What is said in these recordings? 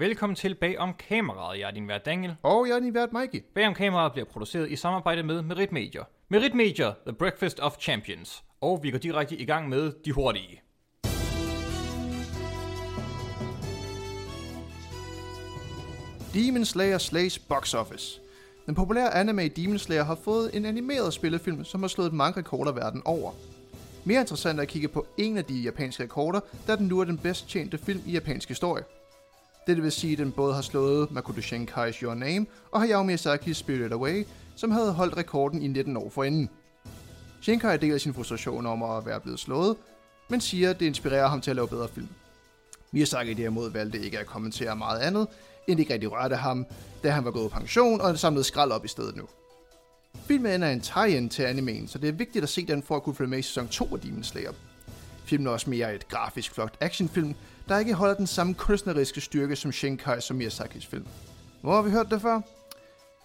Velkommen til Bag om kameraet. Jeg er din vært Daniel. Og jeg er din vært Mikey. Bag om kameraet bliver produceret i samarbejde med Meritmedier. Meritmedier, The Breakfast of Champions. Og vi går direkte i gang med de hurtige. Demon Slayer slays box office. Den populære anime Demon Slayer har fået en animeret spillefilm, som har slået mange rekorder verden over. Mere interessant er at kigge på en af de japanske rekorder, da den nu er den bedst tjente film i japansk historie. Det vil sige, at den både har slået Makoto Shinkai's Your Name og Hayao Miyazaki's Spirited Away, som havde holdt rekorden i 19 år forinden. Shinkai deler sin frustration om at være blevet slået, men siger, at det inspirerer ham til at lave bedre film. Miyazaki derimod valgte ikke at kommentere meget andet, end ikke rigtig rørte ham, da han var gået pension og samlede skrald op i stedet nu. Filmen er en tie-in til animen, så det er vigtigt at se den for at kunne følge med i sæson 2 af Demon Slayer. Filmen er også mere et grafisk flot actionfilm, der ikke holder den samme kunstneriske styrke som Shinkai som Miyazakis film. Hvor har vi hørt det før?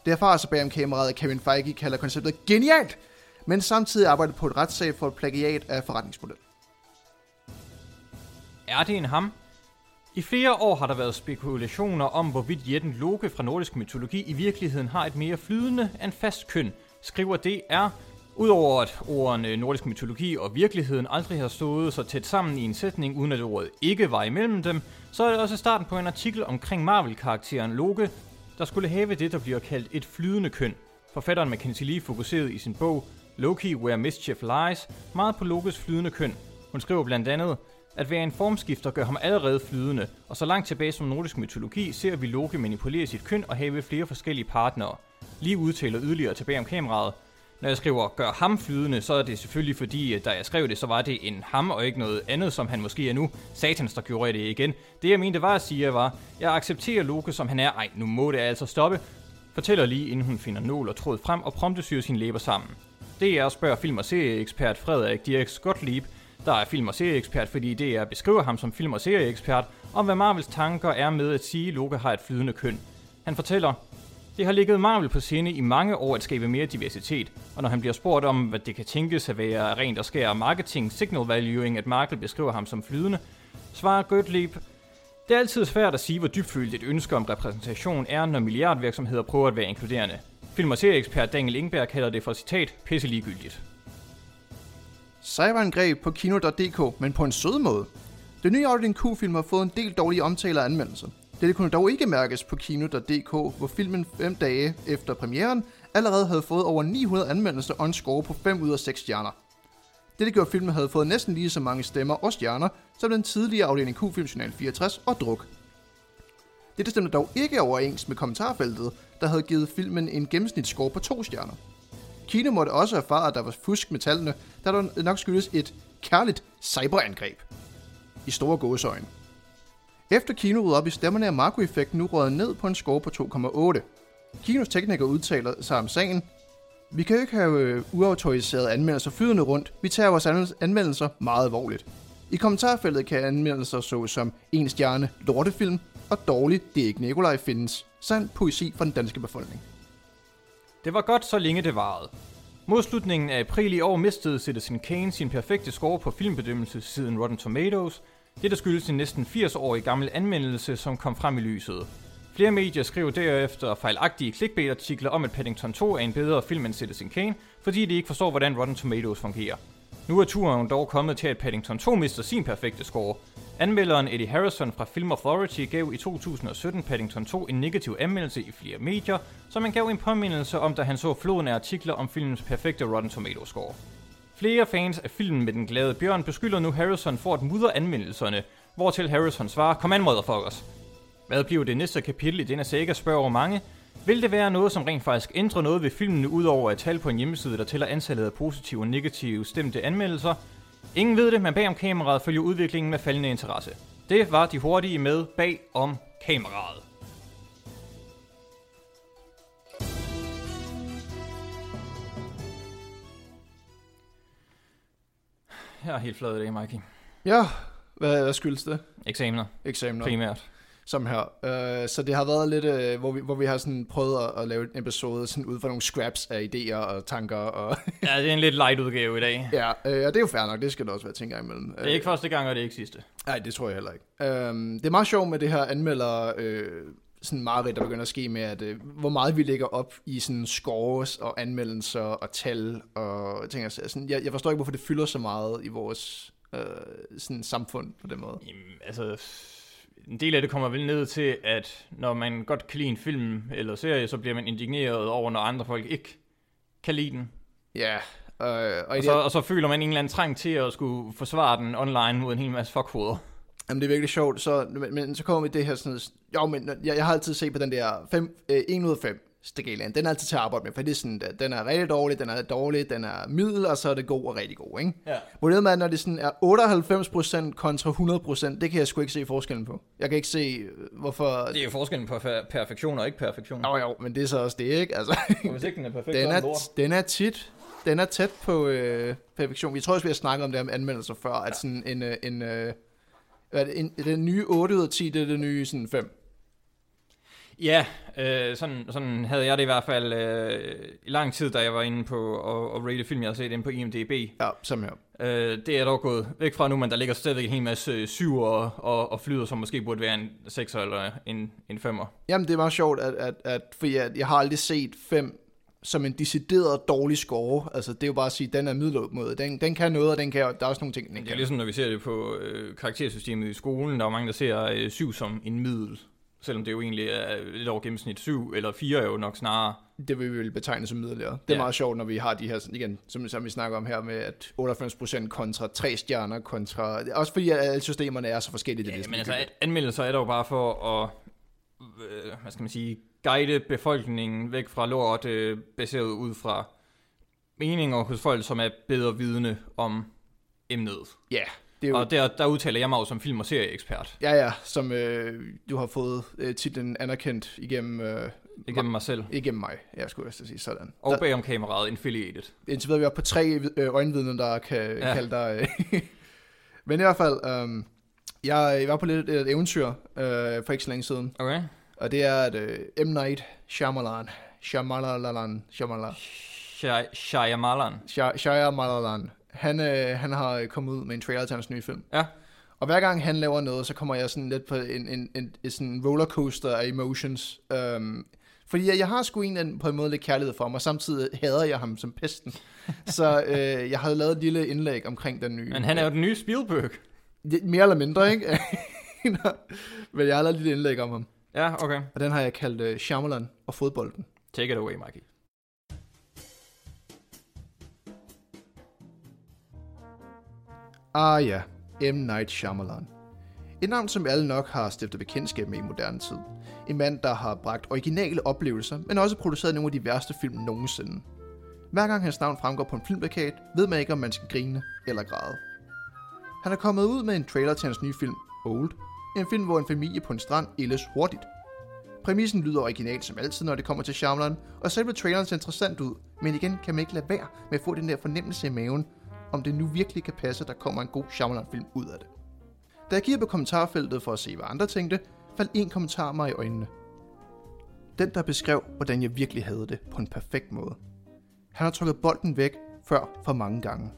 Derfor altså bag om kameraet, at Kevin Feige kalder konceptet genialt, men samtidig arbejder på et retssag for et plagiat af forretningsmodel. Er det en ham? I flere år har der været spekulationer om, hvorvidt jætten Loke fra nordisk mytologi i virkeligheden har et mere flydende end fast køn, skriver DR. Udover at ordene nordisk mytologi og virkeligheden aldrig har stået så tæt sammen i en sætning, uden at ordet ikke var imellem dem, så er det også starten på en artikel omkring Marvel-karakteren Loke, der skulle have det, der bliver kaldt et flydende køn. Forfatteren McKenzie Lee fokuserede i sin bog Loki Where Mischief Lies meget på Lokes flydende køn. Hun skriver blandt andet, at være en formskifter gør ham allerede flydende, og så langt tilbage som nordisk mytologi ser vi Loke manipulere sit køn og have flere forskellige partnere. Lee udtaler yderligere tilbage om kameraet. Når jeg skriver, gør ham flydende, så er det selvfølgelig fordi, da jeg skrev det, så var det en ham og ikke noget andet, som han måske er nu. Satans, der gjorde det igen. Det jeg mente var at sige, var, jeg accepterer Loke, som han er. Ej, nu må det altså stoppe. Fortæller lige, inden hun finder nål og tråd frem og prompte syrer sine læber sammen. DR spørger film- og serieekspert Frederik Dirk Gottlieb, der er film- og serieekspert, fordi DR beskriver ham som film- og serieekspert, om hvad Marvels tanker er med at sige, at Loke har et flydende køn. Han fortæller... Det har ligget Marvel på scene i mange år at skabe mere diversitet, og når han bliver spurgt om, hvad det kan tænkes at være rent og skære marketing signal valuing, at Marvel beskriver ham som flydende, svarer Gottlieb, det er altid svært at sige, hvor dybfølt et ønske om repræsentation er, når milliardvirksomheder prøver at være inkluderende. Film- og serieekspert Daniel Ingberg kalder det for citat, pisseligegyldigt. Cyberangreb på kino.dk, men på en sød måde. Den nye Audien Q-film har fået en del dårlige omtaler og anmeldelser. Det kunne dog ikke mærkes på Kino.dk, hvor filmen 5 dage efter premieren allerede havde fået over 900 anmeldelser og en score på 5 ud af 6 stjerner. Dette gjorde, at filmen havde fået næsten lige så mange stemmer og stjerner, som den tidligere Audien Q-film Journal 64 og Druk. Dette stemte dog ikke overens med kommentarfeltet, der havde givet filmen en gennemsnitsscore på 2 stjerner. Kino måtte også erfare, at der var fusk med tallene, da der nok skyldes et kærligt cyberangreb. I store gåseøjne. Efter Kino rydder op i stemmerne er Marco-effekten nu røget ned på en score på 2,8. Kinos tekniker udtaler sig om sagen. Vi kan jo ikke have uautoriserede anmeldelser flydende rundt. Vi tager vores anmeldelser meget alvorligt. I kommentarfeltet kan anmeldelser såsom en stjerne, lortefilm og dårlig, det er ikke Nikolaj findes. Sand poesi fra den danske befolkning. Det var godt, så længe det varede. Mod slutningen af april i år mistede Citizen Kane sin perfekte score på filmbedømmelse siden Rotten Tomatoes. Dette skyldes en næsten 80-årig gammel anmeldelse, som kom frem i lyset. Flere medier skrev derefter fejlagtige clickbait-artikler om, at Paddington 2 er en bedre film end Citizen Kane, fordi de ikke forstår, hvordan Rotten Tomatoes fungerer. Nu er turen dog kommet til, at Paddington 2 mister sin perfekte score. Anmelderen Eddie Harrison fra Film Authority gav i 2017 Paddington 2 en negativ anmeldelse i flere medier, som han gav en påmindelse om, da han så floden af artikler om filmens perfekte Rotten Tomatoes-score. Flere fans af filmen med den glade bjørn beskylder nu Harrison for at mudre anmeldelserne, hvortil Harrison svarer, kom an motherfuckers. Hvad bliver det næste kapitel i denne saga, spørger mange. Vil det være noget, som rent faktisk ændrer noget ved filmen, udover at tal på en hjemmeside, der tæller antallet af positive og negative stemte anmeldelser? Ingen ved det, men bag om kameraet følger udviklingen med faldende interesse. Det var de hurtige med bag om kameraet. Jeg er helt flad i dag, Mikey. Ja, hvad skyldes det? Eksamener. Primært. som her. Så det har været lidt, hvor vi har sådan prøvet at lave en episode sådan ud fra nogle scraps af idéer og tanker. Og ja, det er en lidt light udgave i dag. Ja, og det er jo fair nok, det skal der også være tænker imellem. Det er ikke første gang, og det er ikke sidste. Nej, det tror jeg heller ikke. Det er meget sjovt med det her anmelder... sådan meget der begynder at ske med, at hvor meget vi lægger op i sådan scores og anmeldelser og tal og ting. Sådan, jeg forstår ikke, hvorfor det fylder så meget i vores sådan samfund på den måde. Jamen, altså, en del af det kommer vel ned til, at når man godt kan lide en film eller serie, så bliver man indigneret over, når andre folk ikke kan lide den. Ja. Og så føler man en eller anden trang til at skulle forsvare den online mod en hel masse fuckhoveder. Jamen, det er virkelig sjovt, men så kommer vi det her sådan noget, jo, men jeg har altid set på den der 1 ud af 5 stikalen, den er altid til at arbejde med, for det er sådan, den er rigtig dårlig, den er dårlig, den er middel, og så er det god og rigtig god, ikke? Ja. Problemet er, når det sådan er 98% kontra 100%, det kan jeg sgu ikke se forskellen på. Jeg kan ikke se, hvorfor... Det er jo forskellen på perfektion og ikke perfektion. Jo, men det er så også det, ikke? Altså, hvis ikke den er perfekt, den er tæt på perfektion. Vi tror også, vi har snakket om det her med anmeldelser før, at sådan en den nye 8 ud af 10, det er det nye sådan 5. Ja, sådan havde jeg det i hvert fald i lang tid, da jeg var inde på at rate film, jeg har set inde på IMDb. Ja, som her. Det er dog gået væk fra nu, men der ligger stadigvæk en hel masse 7'er og flyder, som måske burde være en 6'er eller en 5'er. Jamen, det er meget sjovt, fordi jeg har aldrig set 5 som en decideret dårlig score. Altså, det er jo bare at sige, at den er middelmåde. Den kan noget, og den kan, der er også nogle ting, den ikke kan. Det er ligesom, når vi ser det på karaktersystemet i skolen. Der er mange, der ser 7 som en middel. Selvom det jo egentlig er lidt over gennemsnit 7, eller 4 er jo nok snarere. Det vil vi vel betegne som middel, ja. Det er meget sjovt, når vi har de her, igen, som vi snakker om her, med at 98% kontra 3 stjerner kontra... Også fordi alle systemerne er så forskellige. Ja, det, men altså, anmeldelser er der jo bare for at... hvad skal man sige... guide befolkningen væk fra lort, baseret ud fra meninger hos folk, som er bedre vidne om emnet. Ja. Det er jo... Og der udtaler jeg mig jo som film- og serieekspert. Ja, som du har fået titlen anerkendt igennem... igennem mig selv. Igennem mig, jeg skulle også sige sådan. Og bagom kameraet, affiliated. Indtil videre vi er på 3 øjenvidner, der kan kalde dig... Men i hvert fald, jeg var på lidt et eventyr for ikke så længe siden. Okay. Og det er, at M. Night Shyamalan. Han har kommet ud med en trailer til hans nye film. Ja. Og hver gang han laver noget, så kommer jeg sådan lidt på en sådan rollercoaster af emotions. Fordi jeg har sgu en på en måde lidt kærlighed for ham, og samtidig hader jeg ham som pesten. Så jeg havde lavet et lille indlæg omkring den nye. Men han er jo den nye Spielberg. Mere eller mindre, ikke? Men jeg har lavet et lille indlæg om ham. Ja, okay. Og den har jeg kaldt Shyamalan og fodbolden. Take it away, Mikey. Ah ja, M. Night Shyamalan. Et navn, som alle nok har stiftet bekendtskab med i moderne tid. En mand, der har bragt originale oplevelser, men også produceret nogle af de værste film nogensinde. Hver gang hans navn fremgår på en filmplakat, ved man ikke, om man skal grine eller græde. Han er kommet ud med en trailer til hans nye film, Old. En film, hvor en familie på en strand ældes hurtigt. Præmissen lyder originalt som altid, når det kommer til Shyamalan, og selve traileren ser interessant ud, men igen kan man ikke lade være med at få den der fornemmelse i maven, om det nu virkelig kan passe, at der kommer en god Shyamalan-film ud af det. Da jeg kiggede på kommentarfeltet for at se, hvad andre tænkte, faldt en kommentar mig i øjnene. Den, der beskrev, hvordan jeg virkelig havde det på en perfekt måde. Han har trukket bolden væk før for mange gange.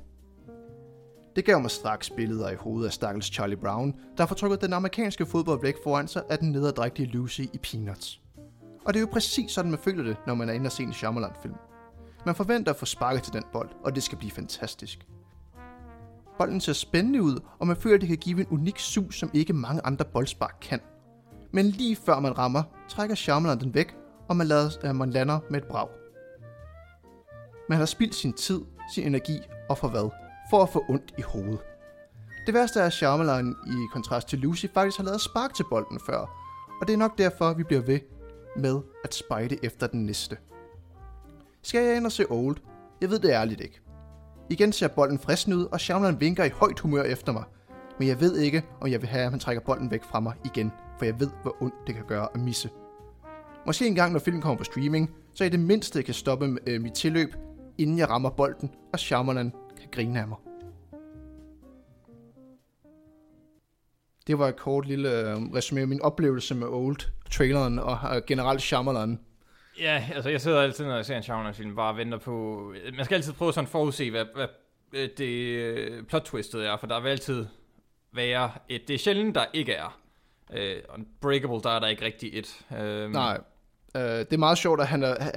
Det gav mig straks billeder i hovedet af stakkels Charlie Brown, der får trukket den amerikanske fodbold væk foran sig af den nederdrægtige Lucy i Peanuts. Og det er jo præcis sådan, man føler det, når man er inde og se en Shyamalan-film. Man forventer at få sparket til den bold, og det skal blive fantastisk. Bolden ser spændende ud, og man føler, at det kan give en unik sus, som ikke mange andre boldspark kan. Men lige før man rammer, trækker Shyamalan den væk, og man lander med et brag. Man har spildt sin tid, sin energi og for hvad? For at få ondt i hovedet. Det værste er, at Shyamalan i kontrast til Lucy faktisk har lavet spark til bolden før, og det er nok derfor, vi bliver ved med at spejde efter den næste. Skal jeg ind og se Old? Jeg ved det ærligt ikke. Igen ser bolden fristende ud, og Shyamalan vinker i højt humør efter mig, men jeg ved ikke, om jeg vil have, at han trækker bolden væk fra mig igen, for jeg ved, hvor ondt det kan gøre at misse. Måske engang, når filmen kommer på streaming, så i det mindste kan stoppe mit tilløb, inden jeg rammer bolden, og Shyamalan kan grine af mig. Det var et kort lille resumé af min oplevelse med Old-traileren og generelt Shyamalan. Ja, altså jeg sidder altid, når jeg ser en Shyamalan-film, bare venter på... Man skal altid prøve sådan at forudse, hvad det plot-twistet er, for der vil altid være et... Det er sjældent, der ikke er. Unbreakable, der er der ikke rigtig et. Nej, det er meget sjovt, at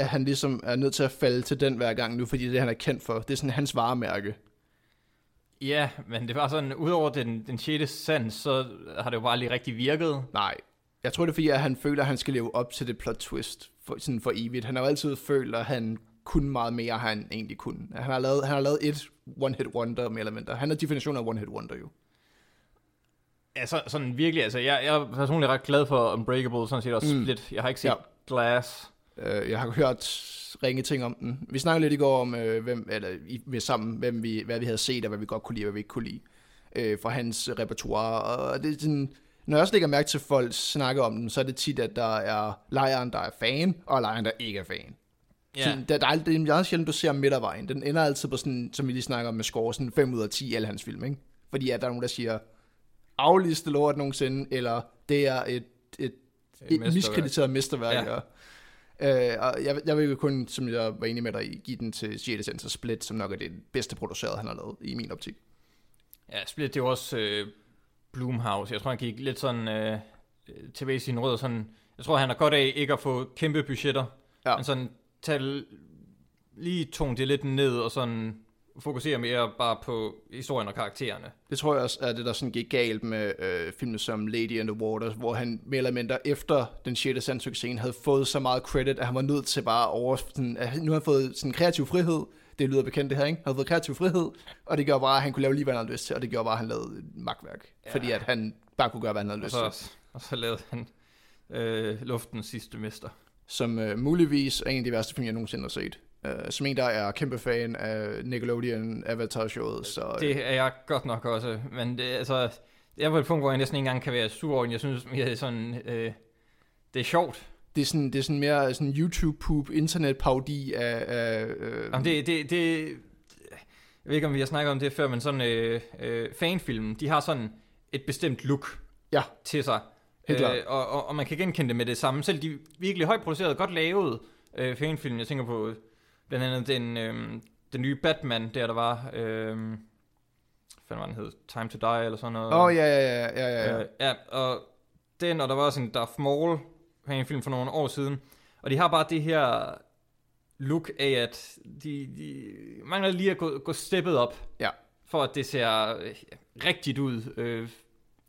han ligesom er nødt til at falde til den hver gang nu, fordi det er det, han er kendt for. Det er sådan hans varemærke. Ja, men det var sådan, udover den sjette sans, så har det jo bare lige rigtig virket. Nej, jeg tror det er fordi, at han føler, at han skal leve op til det plot twist sådan for evigt. Han har jo altid følt, at han kunne meget mere, end han egentlig kunne. Han har lavet et one-hit wonder, mere eller mindre. Han er definitionen af one-hit wonder jo. Ja, sådan virkelig, altså jeg er personligt ret glad for Unbreakable, sådan set også Split. Jeg har ikke set Glass. Jeg har hørt ringe ting om den. Vi snakkede lidt i går om, hvad vi havde set, og hvad vi godt kunne lide, og hvad vi ikke kunne lide, fra hans repertoire. Og det er sådan, når jeg også lægger mærke til, folk snakker om den, så er det tit, at der er lejeren, der er fan, og lejeren, der ikke er fan. Yeah. Så det er meget sjældent, du ser midtervejen. Den ender altid på sådan, som vi lige snakker om med score, sådan 5 ud af 10 i alle hans film, ikke? Fordi at der er nogen, der siger, afliste lort nogensinde, eller det er et miskrediteret mesterværk. Yeah. Og jeg vil jo kun, som jeg var enig med dig, give den til Citizen og Split, som nok er det bedste produceret, han har lavet, i min optik. Ja, Split, det er også Blumhouse. Jeg tror, han gik lidt sådan tilbage i sine rødder. Sådan, jeg tror, han har godt af ikke at få kæmpe budgetter, men sådan lige tone det lidt ned, og sådan fokusere mere bare på historien og karaktererne. Det tror jeg også er det, der sådan gik galt med filmen som Lady and the Water, hvor han mere eller mindre efter den 6. sandsuccesen havde fået så meget credit, at han var nødt til bare over... Sådan, at nu har han fået sådan kreativ frihed. Det lyder bekendt det her, ikke? Han havde fået kreativ frihed, og det gjorde bare, at han kunne lave lige, hvad han havde lyst til, og det gjorde bare, at han lavede magtværk. Ja. Fordi at han bare kunne gøre, hvad han havde lyst til. Og så lavede han Luftens sidste mester. Som muligvis er en af de værste film, jeg nogensinde har set. Som en, der er kæmpe fan af Nickelodeon Avatar-showet. Så... Det er jeg godt nok også, men det, altså, det er på et punkt, hvor jeg næsten ikke engang kan være sur over, jeg synes, det er sådan, det er sjovt. Det er sådan mere sådan YouTube-poop, internet-parodi af... Jamen, det, jeg ved ikke, om vi har snakket om det før, men sådan fanfilmen, de har sådan et bestemt look til sig. Og man kan genkende det med det samme. Selv de virkelig højt producerede, godt lavede fanfilm, jeg tænker på... Blandt andet den nye Batman, der var, hvad den hed, Time to Die, eller sådan noget. Ja. Ja, og der var sådan Darth Maul, en film for nogle år siden, og de har bare det her look af, at de mangler lige at gå steppet op, for at det ser rigtigt ud,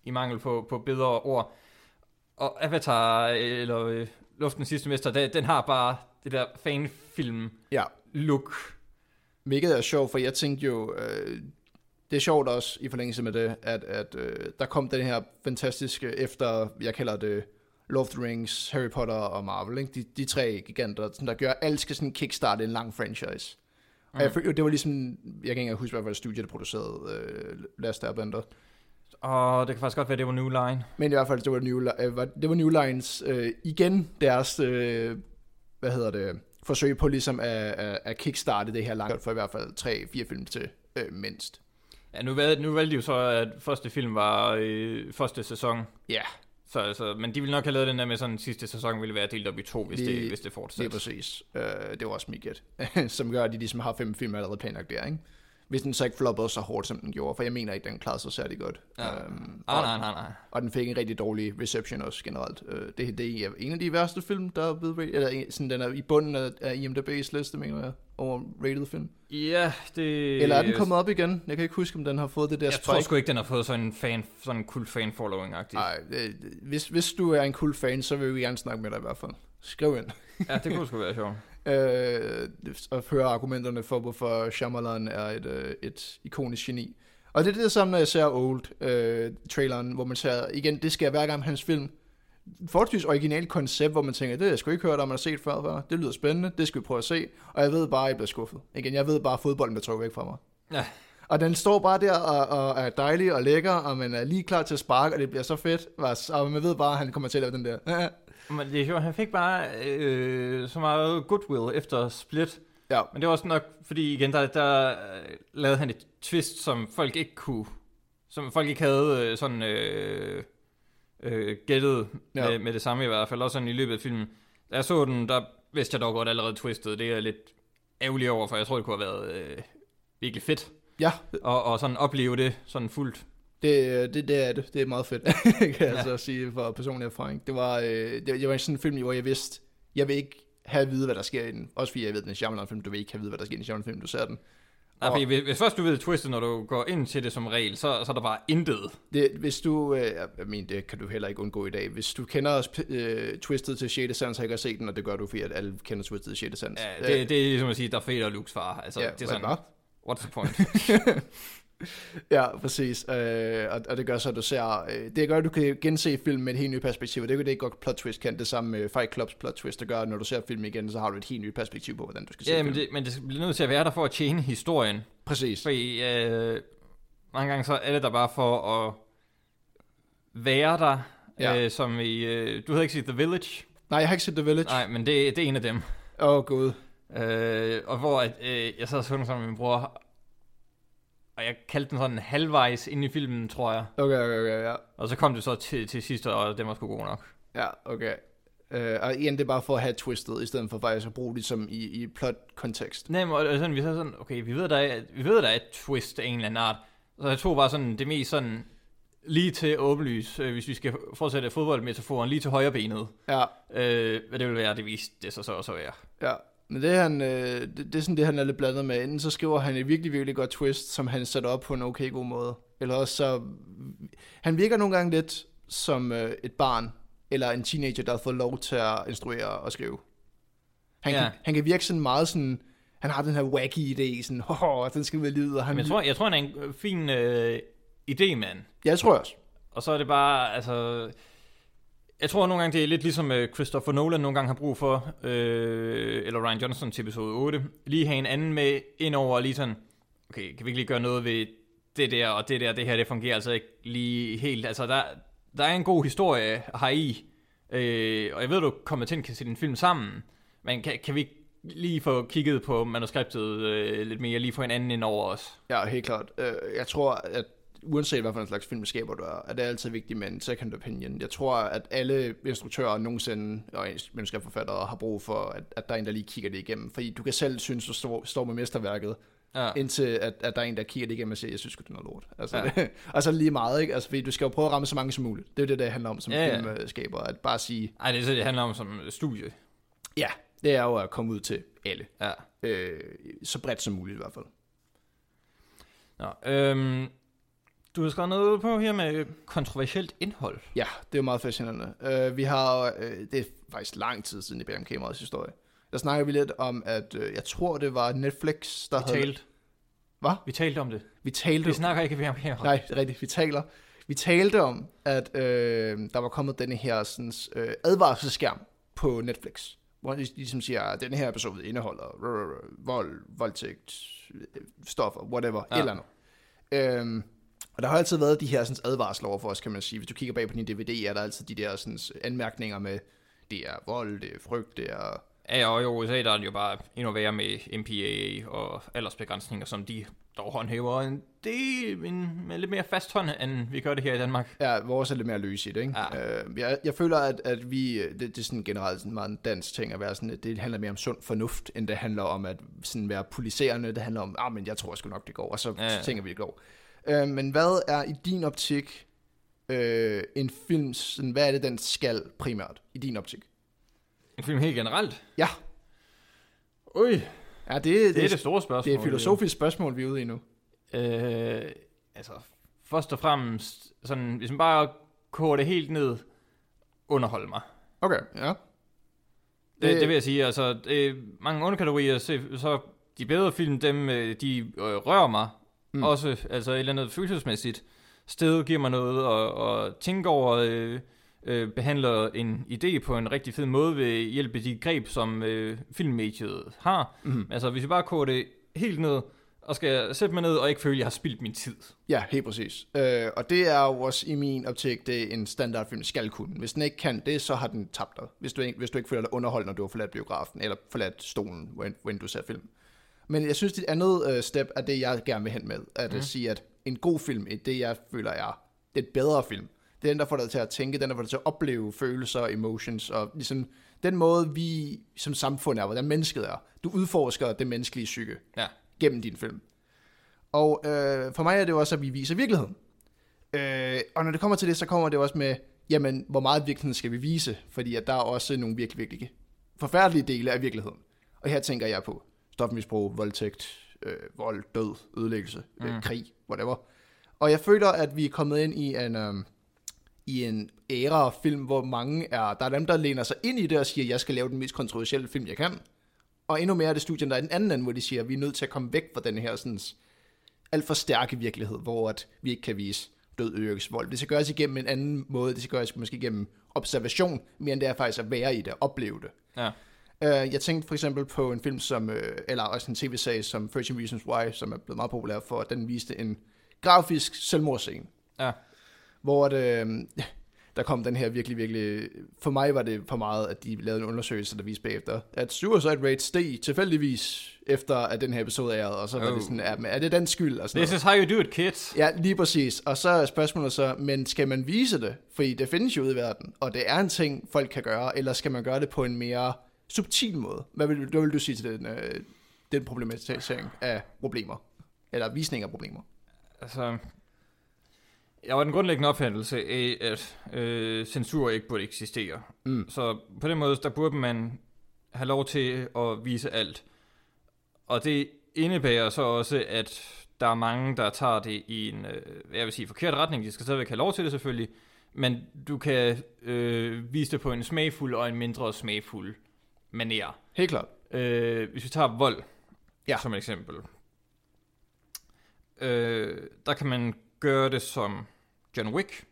i mangel på bedre ord. Og Avatar, eller Luftens sidste mester, den har bare... Det der fanfilm-look. Hvilket er sjovt, for jeg tænkte jo, det er sjovt også i forlængelse med det, at der kom den her fantastiske efter, jeg kalder det Lord of the Rings, Harry Potter og Marvel, ikke? De tre giganter, der gør alt skal sådan kickstarte en lang franchise. Og jeg følte, det var ligesom, jeg kan ikke huske, hvad det studie, der producerede Last Airbender. Og det kan faktisk godt være, det var New Line. Men i hvert fald, det var New Lines igen deres... hvad hedder det, forsøg på ligesom at kickstarte det her langt, for i hvert fald 3-4 film til mindst. Ja, nu valgte de jo så, at første film var første sæson. Ja. Så, altså, men de ville nok have lavet den der med sådan, sidste sæson ville være delt op i 2, hvis det fortsætter. Det er præcis. Det var også mit gæt. Som gør, at de ligesom har 5 film allerede planlagt der, ikke? Hvis den så ikke floppede så hårdt, som den gjorde, for jeg mener ikke, den klarede sig særlig godt. Ja. Nej. Og den fik en rigtig dårlig reception også generelt. Det er en af de værste film, der er blevet, eller sådan, den er i bunden af IMDb's liste, mener jeg, over rated film. Ja, det... Eller er den kommet op igen? Jeg kan ikke huske, om den har fået det der spike. Jeg tror sgu ikke, den har fået sådan en kult fan-following-agtig. Nej, hvis du er en kult fan, så vil vi gerne snakke med dig i hvert fald. Skriv ind. Ja, det kunne sgu være sjovt. At høre argumenterne for, hvorfor Shyamalan er et ikonisk geni. Og det er det samme, når jeg ser Old-traileren, hvor man ser, igen, det sker hver gang hans film. Forholdsvis originalt koncept, hvor man tænker, det har jeg sgu ikke hørt om, man har set før. Det lyder spændende, det skal vi prøve at se. Og jeg ved bare, at jeg bliver skuffet. Igen, jeg ved bare, at fodbolden bliver trukket væk fra mig. Ja. Og den står bare der og er dejlig og lækker, og man er lige klar til at sparke, og det bliver så fedt. Og man ved bare, at han kommer til at lave den der... Men det er sjovt, han fik bare så meget goodwill efter Split. Ja. Men det var også nok, fordi igen, der lavede han et twist, som folk ikke kunne som folk ikke havde sådan gættet med det samme i hvert fald, også sådan i løbet af filmen. Da jeg så den, der vidste jeg dog godt allerede twistet. Det er lidt ærgerlig over, for jeg tror, det kunne have været virkelig fedt. Ja. Og sådan opleve det sådan fuldt. Det er det. Det er meget fedt, kan jeg så sige fra personlig erfaring. Det var sådan en film, hvor jeg vidste, jeg vil ikke have at vide, hvad der sker i den. Også fordi jeg ved, den er en Shyamalan-film, du vil ikke have at vide, hvad der sker i en Shyamalan-film, du ser den. Nej, fordi hvis først du ved twistet, når du går ind til det som regel, så er der bare intet. Hvis du, jeg mener, det kan du heller ikke undgå i dag. Hvis du kender twistet til 6. sans, har jeg ikke set den, og det gør du, fordi at alle kender twistet til 6. sans. Ja, det er ligesom at sige, der er Fede og Lux far. Altså, ja, det er sådan, bare? What's the point? Ja, præcis. Og det gør så, at du ser, det gør, at du kan gense filmen med et helt nyt perspektiv. Det er jo det, godt plot twist kan. Det samme med Fight Clubs plot twist, der gør, at når du ser filmen igen, så har du et helt nyt perspektiv på, hvordan du skal se filmen. Men det bliver nødt til at være der for at tjene historien. Præcis. Fordi mange gange så er det der bare for at være der, som i... du havde ikke set The Village? Nej, jeg har ikke set The Village. Nej, men det er en af dem. Åh, gud. Og hvor jeg sad og så den sammen med min bror... Og jeg kaldte den sådan halvvejs inde i filmen, tror jeg. Okay, ja. Og så kom det så til sidst, og den var sgu god nok. Ja, okay. Og igen, det er bare for at have twistet, i stedet for faktisk at bruge det som i plot-kontekst. Nej, men sådan, vi sagde sådan, okay, vi ved, der er et twist af en eller anden art. Så jeg tog bare sådan det mest sådan lige til åbenlys, hvis vi skal fortsætte fodboldmetaforen, lige til højre benet. Ja. Hvad det vil være, det viste det så være. Ja. Men det er sådan det, han er lidt blandet med. Inden så skriver han et virkelig, virkelig godt twist, som han sætter op på en okay god måde. Eller også så... Han virker nogle gange lidt som et barn, eller en teenager, der har fået lov til at instruere og skrive. Han kan virke sådan meget sådan... Han har den her wacky idé, sådan... den skal være livet, og han... Men jeg tror, han er en fin idémand. Ja, det tror jeg også. Og så er det bare, altså... Jeg tror nogle gange, det er lidt ligesom Christopher Nolan nogle gange har brug for, eller Ryan Johnson til episode 8, lige have en anden med indover og lige sådan, okay, kan vi ikke lige gøre noget ved det der og det der, det her, det fungerer altså ikke lige helt. Altså, der er en god historie heri, og jeg ved, du kommer til at se den film sammen, men kan vi ikke lige få kigget på manuskriptet lidt mere, lige få en anden indover også? Ja, helt klart. Jeg tror, at uanset hvad for en slags film skaber du er, det er altid vigtigt med en second opinion. Jeg tror, at alle instruktører nogensinde, og manuskriptforfattere, har brug for, at der er en, der lige kigger det igennem. Fordi du kan selv synes, du står med mesterværket, indtil at der er en, der kigger det igennem og siger, jeg synes det er noget lort. Altså, og så lige meget, ikke? Altså, fordi du skal jo prøve at ramme så mange som muligt. Det er jo det, der handler om som filmskaber, at bare sige... Nej, det er så, det handler om som studie. Ja, det er jo at komme ud til alle. Ja. Så bredt som muligt i hvert fald. Nå, du har skrevet noget på her med kontroversielt indhold. Ja, det er jo meget fascinerende. Vi har, det er faktisk lang tid siden i bag om kameraets historie, der snakker vi lidt om, at jeg tror, det var Netflix, der vi havde... Hvad? Vi talte om det. Vi snakker ikke bag om kameraet. Nej, det er rigtigt. Vi talte om, at der var kommet denne her sådan, advarselsskærm på Netflix, hvor de ligesom siger, at denne her episode indeholder vold, voldtægt, stoffer, whatever, et eller andet. Og der har altid været de her sådan, advarsler over for os, kan man sige. Hvis du kigger bag på din DVD, er der altid de der sådan, anmærkninger med, det er vold, det er frygt, det er... Ja, og i USA der er det jo bare endnu værre med MPAA og aldersbegrænsninger, som de dog håndhæver en del med lidt mere fast hånd, end vi gør det her i Danmark. Ja, vores er lidt mere løs i det, ikke? Ja. Jeg føler, at vi... Det er sådan generelt sådan meget en dansk ting at være sådan, at det handler mere om sund fornuft, end det handler om at sådan være poliserende. Det handler om, men jeg tror sgu nok, det går, og så tænker vi, det går. Men hvad er i din optik en film, sådan, hvad er det, den skal primært i din optik? En film helt generelt? Ja. Ja, det er det store spørgsmål. Det er et filosofisk spørgsmål, vi er ude i nu. Altså, først og fremmest, sådan, hvis man bare koger det helt ned, underhold mig. Okay, ja. Det vil jeg sige, altså, mange underkategorier, så de bedre film, dem, de rører mig. Også altså et eller andet følelsesmæssigt sted giver mig noget og tænke over, behandler en idé på en rigtig fed måde ved hjælp af de greb, som filmmediet har. Altså hvis jeg bare koger det helt ned, og skal sætte mig ned og ikke føle, at jeg har spildt min tid. Ja, helt præcis. Og det er jo også i min optik, det er en standardfilm skal kunne. Hvis den ikke kan det, så har den tabt dig. Hvis du ikke føler dig underholdt, når du har forladt biografen, eller forladt stolen, hvor du ser film. Men jeg synes, dit andet step er det, jeg gerne vil hen med, at sige, at en god film, det jeg føler er et bedre film. Det er den, der får dig til at tænke, den der får dig til at opleve følelser og emotions, og ligesom den måde, vi som samfund er, hvordan mennesket er. Du udforsker det menneskelige psyke gennem din film. Og for mig er det også, at vi viser virkeligheden. Og når det kommer til det, så kommer det også med, jamen, hvor meget virkeligheden skal vi vise? Fordi at der er også nogle virkelig, virkelig forfærdelige dele af virkeligheden. Og her tænker jeg på stofmisbrug, voldtægt, vold, død, ødelæggelse, krig, whatever. Og jeg føler, at vi er kommet ind i en æra film, hvor mange er, der er dem, der læner sig ind i det og siger, jeg skal lave den mest kontroversielle film, jeg kan. Og endnu mere er det studien, der er den anden, hvor de siger, vi er nødt til at komme væk fra den her sådan, alt for stærke virkelighed, hvor at vi ikke kan vise død, ødelæggelse, vold. Det skal gøres igennem en anden måde, det skal gøres måske igennem observation, mere end det er faktisk at være i det, opleve det. Ja. Jeg tænkte for eksempel på en film, som, eller også en tv-serie som 13 Reasons Why, som er blevet meget populær for, at den viste en grafisk selvmordsscene. Ja. Hvor det, der kom den her virkelig, virkelig... For mig var det for meget, at de lavede en undersøgelse, der viste bagefter, at suicide rate steg tilfældigvis efter, at den her episode er, og så var det sådan, er det den skyld? Og sådan this noget. Is how you do it, kids. Ja, lige præcis. Og så er spørgsmålet så, men skal man vise det? Fordi det findes jo ude i verden, og det er en ting, folk kan gøre, eller skal man gøre det på en mere subtil måde? Hvad vil du sige til den problematisering af problemer? Eller visning af problemer? Altså... Jeg var den grundlæggende opfattelse af, at censur ikke burde eksistere. Mm. Så på den måde, der burde man have lov til at vise alt. Og det indebærer så også, at der er mange, der tager det i en forkert retning. De skal stadigvæk have lov til det selvfølgelig, men du kan vise det på en smagfuld og en mindre smagfuld manier. Helt klart. Hvis vi tager vold som et eksempel, der kan man gør det som John Wick.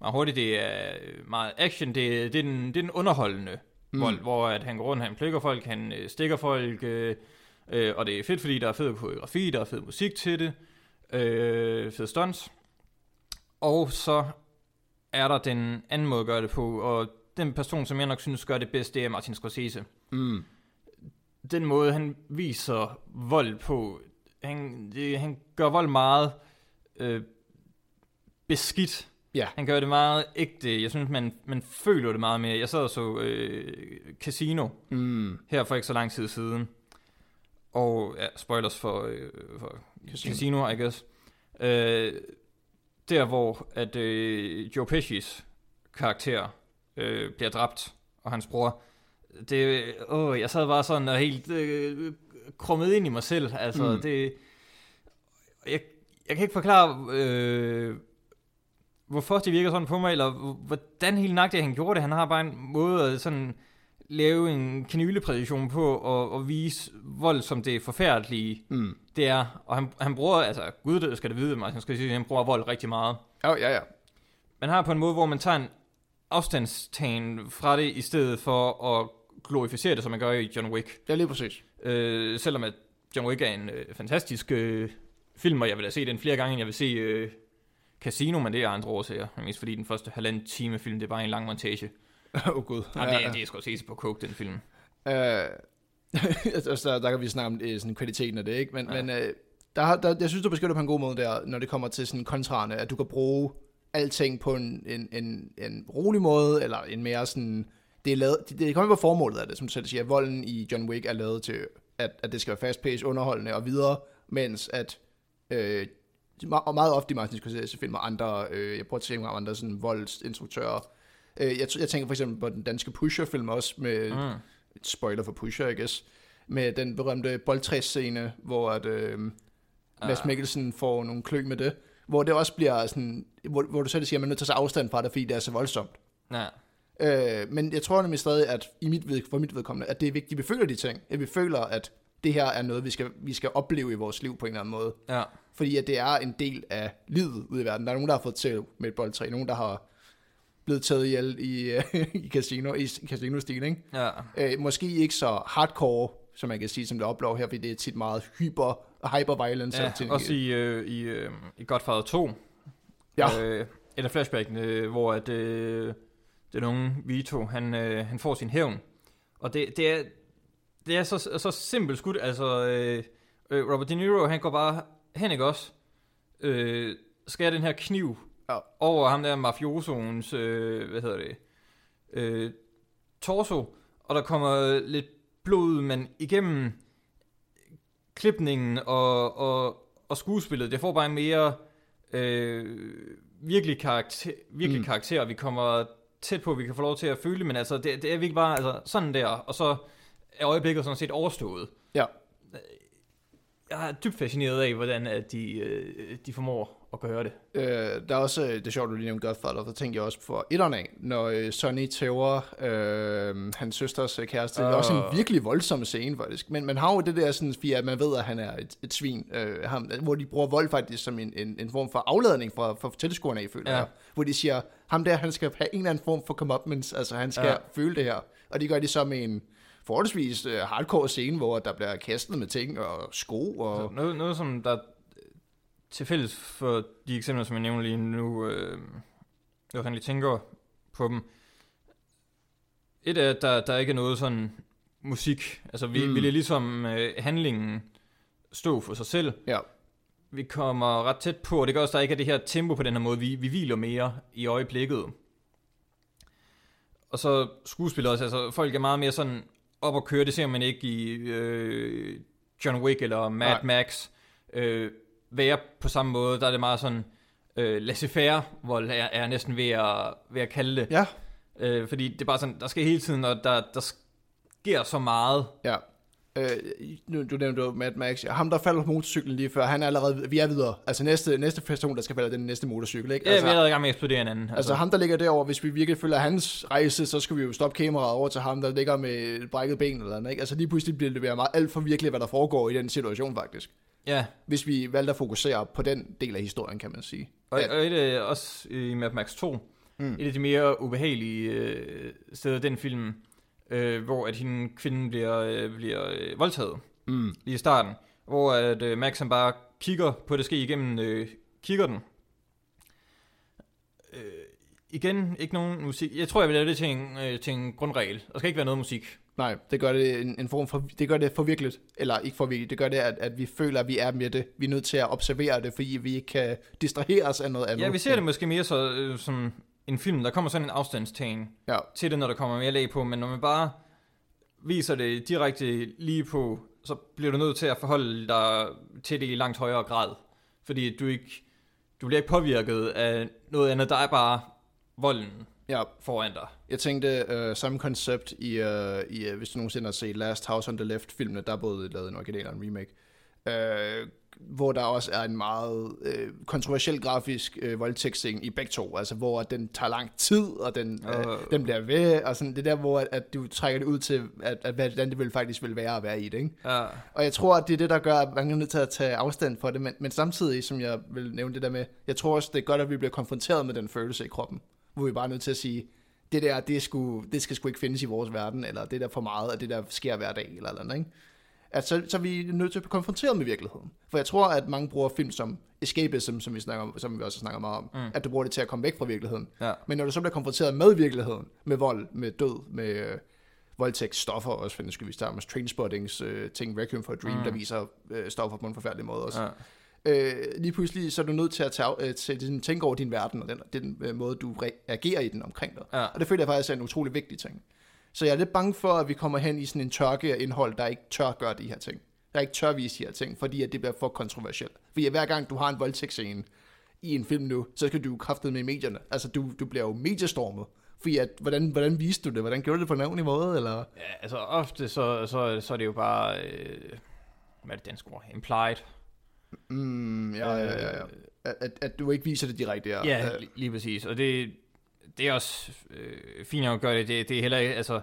Meget hurtigt, det er meget action, det er den underholdende vold, hvor at han går rundt, han plukker folk, han stikker folk, og det er fedt, fordi der er fed koreografi, der er fed musik til det, fed stunts. Og så er der den anden måde at gøre det på, og den person, som jeg nok synes gør det bedst, det er Martin Scorsese. Mm. Den måde, han viser vold på, han gør vold meget beskidt. Yeah. Han gør det meget ægte. Jeg synes, man føler det meget mere. Jeg sad og så Casino her for ikke så lang tid siden. Og ja, spoilers for Casino, I guess. Der hvor at Joe Pesci's karakter bliver dræbt, og hans bror. Det, jeg sad bare sådan og helt krummet ind i mig selv. Altså, det... Jeg kan ikke forklare, hvorfor det virker sådan på mig, eller hvordan helt nøjagtigt han gjorde det. Han har bare en måde at sådan lave en kanyleprædikation på, og vise vold som det forfærdelige, det er. Og han bruger, altså gud det skal det vide mig, han bruger vold rigtig meget. Ja. Man har på en måde, hvor man tager en afstandstagen fra det, i stedet for at glorificere det, som man gør i John Wick. Ja, lige præcis. Selvom at John Wick er en fantastisk... filmer, jeg vil da se den flere gange, end jeg vil se Casino, men det er andre årsager. Mest fordi den første halvanden time film, det er bare en lang montage. Gud. Ja. Det er sgu at se på coke, den film. Så der kan vi snakke om sådan kvaliteten af det, ikke? Men, ja. Men jeg synes, du beskytter på en god måde der, når det kommer til sådan kontrarne, at du kan bruge alting på en rolig måde, eller en mere sådan... Det er lavet, det kommer på formålet af det, som du selv siger. Volden i John Wick er lavet til, at det skal være fast-paced, underholdende og videre, mens at og meget ofte i Martin Scorsese-film og andre, jeg prøver at tænke om andre sådan voldsinstruktører. Jeg tænker for eksempel på den danske Pusher-film også, med et spoiler for Pusher, I guess, med den berømte boldtræsscene, hvor at, Mads Mikkelsen får nogle klø med det, hvor det også bliver sådan, hvor du selv siger, at man er nødt til at tage afstand fra det, fordi det er så voldsomt. Ja. Men jeg tror nemlig stadig, at for mit vedkommende, at det er vigtigt, at vi føler de ting, at vi føler, at det her er noget, vi skal opleve i vores liv på en eller anden måde. Ja. Fordi at det er en del af livet ude i verden. Der er nogen, der har fået tæv med et boldtræ. Nogen, der har blevet taget ihjel i Casino, i Casino-stil, ikke? Ja. Måske ikke så hardcore, som man kan sige, som det oplever her, fordi det er tit meget hyper-violence. Ja, også i Godfather 2. Ja. Eller flashbacken, hvor at, den unge Vito, han får sin hævn. Og det er så simpelt skudt, altså Robert De Niro, han går bare hen, ikke også? skærer den her kniv over ham der mafiosoens, torso, og der kommer lidt blod, men igennem klipningen og skuespillet, det får bare en mere virkelig karakter, vi kommer tæt på, vi kan få lov til at føle, men altså, det er virkelig bare altså, sådan der, og så er øjeblikket sådan set overstået. Ja. Jeg er dybt fascineret af, hvordan at de formår at gøre det. Der er også, det er sjovt, du lige nævnte Godfather, for tænkte jeg også på etteren af, når Sonny tæver hans søsters kæreste. Det er også en virkelig voldsom scene, faktisk. Men man har jo det der, sådan, at man ved, at han er et svin, hvor de bruger vold faktisk som en form for afladning for tilskuerne, føler jeg. Hvor de siger, ham der, han skal have en eller anden form for comeuppance, altså han skal føle det her. Og det gør de så med en forholdsvis hardcore scene, hvor der bliver kastet med ting og sko. Og noget, som der til fælles for de eksempler, som jeg nævner lige nu, når han lige tænker på dem. Et er, at der ikke er noget sådan musik. Altså, vi lader ligesom handlingen stå for sig selv. Ja. Vi kommer ret tæt på, og det gør også, der ikke er det her tempo på den her måde. Vi hviler mere i øjeblikket. Og så skuespillere også. Altså, folk er meget mere sådan op og køre, det ser man ikke i John Wick eller Mad Max være på samme måde. Der er det meget sådan laissez-faire, hvor jeg er næsten ved at kalde det. Ja. Fordi det er bare sådan, der sker hele tiden, og der sker så meget. Ja. Du nævnte Mad Max. Ham, der falder på motorcyklen lige før, han er allerede, vi er videre. Altså næste person, der skal falde, den næste motorcykel, ikke? Altså, ja, vi er allerede i gang med at eksplodere en anden. Altså ham, der ligger derovre, hvis vi virkelig følger hans rejse, så skal vi jo stoppe kameraet over til ham, der ligger med brækket ben eller andet, ikke? Altså lige pludselig bliver det meget alt for virkeligt, hvad der foregår i den situation, faktisk. Ja. Hvis vi valgte at fokusere på den del af historien, kan man sige. Og det er også i Mad Max 2, et af de mere ubehagelige steder, den film, hvor at hende kvinden bliver voldtaget i starten, hvor at Max han bare kigger på det ske igennem kiggerten. Igen ikke nogen musik. Jeg tror jeg vil lave det til en grundregel. Der skal ikke være noget musik. Nej, det gør det en form for, det gør det forvirkeligt, eller ikke forvirkeligt. Det gør det at vi føler at vi er med det. Vi er nødt til at observere det, fordi vi ikke kan distrahere os af noget andet. Ja, vi ser det måske mere så som en film, der kommer sådan en afstandstagen til det, når der kommer mere lag på, men når man bare viser det direkte lige på, så bliver du nødt til at forholde dig til det i langt højere grad, fordi du bliver ikke påvirket af noget andet, der er bare volden foran dig. Jeg tænkte samme koncept i hvis du nogensinde har set Last House on the Left-filmene, der er både lavet en original og en remake, hvor der også er en meget kontroversiel grafisk voldtægtsscene i begge to, altså hvor den tager lang tid, og den bliver ved, og sådan det der, hvor at du trækker det ud til, at hvordan det faktisk vil være at være i det, ikke? Og jeg tror, at det er det, der gør, at man er nødt til at tage afstand for det, men samtidig, som jeg vil nævne det der med, jeg tror også, det er godt, at vi bliver konfronteret med den følelse i kroppen, hvor vi bare er nødt til at sige, det der, det skal sgu ikke findes i vores verden, eller det der for meget, og det der sker hver dag, eller andet, ikke? At så vi er nødt til at blive konfronteret med virkeligheden. For jeg tror, at mange bruger film som escapism, som vi også snakker meget om, at du bruger det til at komme væk fra virkeligheden. Ja. Men når du så bliver konfronteret med virkeligheden, med vold, med død, med voldtægt, stoffer også, for nu skal vi starte med Trainspottings ting, Requiem for a Dream, der viser stoffer på en forfærdelig måde også. Ja. Lige pludselig så er du nødt til at tænke over din verden, og den måde, du reagerer i den omkring dig. Ja. Og det føler jeg faktisk er en utrolig vigtig ting. Så jeg er lidt bange for, at vi kommer hen i sådan en tørke af indhold, der ikke tør gøre de her ting. Der ikke tør vise de her ting, fordi at det bliver for kontroversielt. Fordi hver gang du har en voldtægtsscene i en film nu, så skal du kraftedeme med i medierne. Altså, du bliver jo mediestormet. Fordi at, hvordan viste du det? Hvordan gjorde du det på en ordentlig måde? Eller? Ja, altså ofte så er det jo bare, hvad er det danske ord? Implied. Ja. At du ikke viser det direkte. Ja, lige præcis. Og det er også fint at gøre det. Det er heller ikke, altså,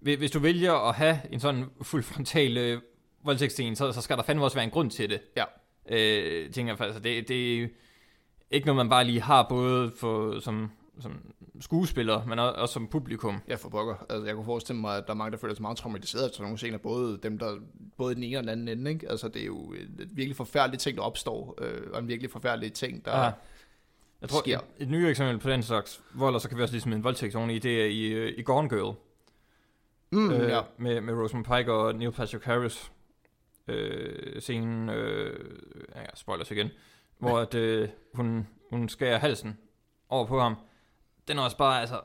hvis du vælger at have en sådan fuld frontal voldtægtsscene, så skal der fandme også være en grund til det. Ja. Tænker jeg faktisk. Det er ikke noget, man bare lige har, både for, som skuespiller, men også som publikum. Ja, for pokker. Altså, jeg kunne forestille mig, at der er mange, der føler sig meget traumatiseret efter nogle scener, både dem, der både den ene og den anden ende, ikke? Altså, det er jo et virkelig forfærdeligt ting, der opstår, og en virkelig forfærdelig ting, der... Ja. Jeg tror, et nyt eksempel på den slags vold, så kan vi også ligesom en voldtægt oven i, det er i Gone Girl. Med Rosamund Pike og Neil Patrick Harris scenen, spoilers igen, hvor at, hun skærer halsen over på ham. Den er også bare, altså,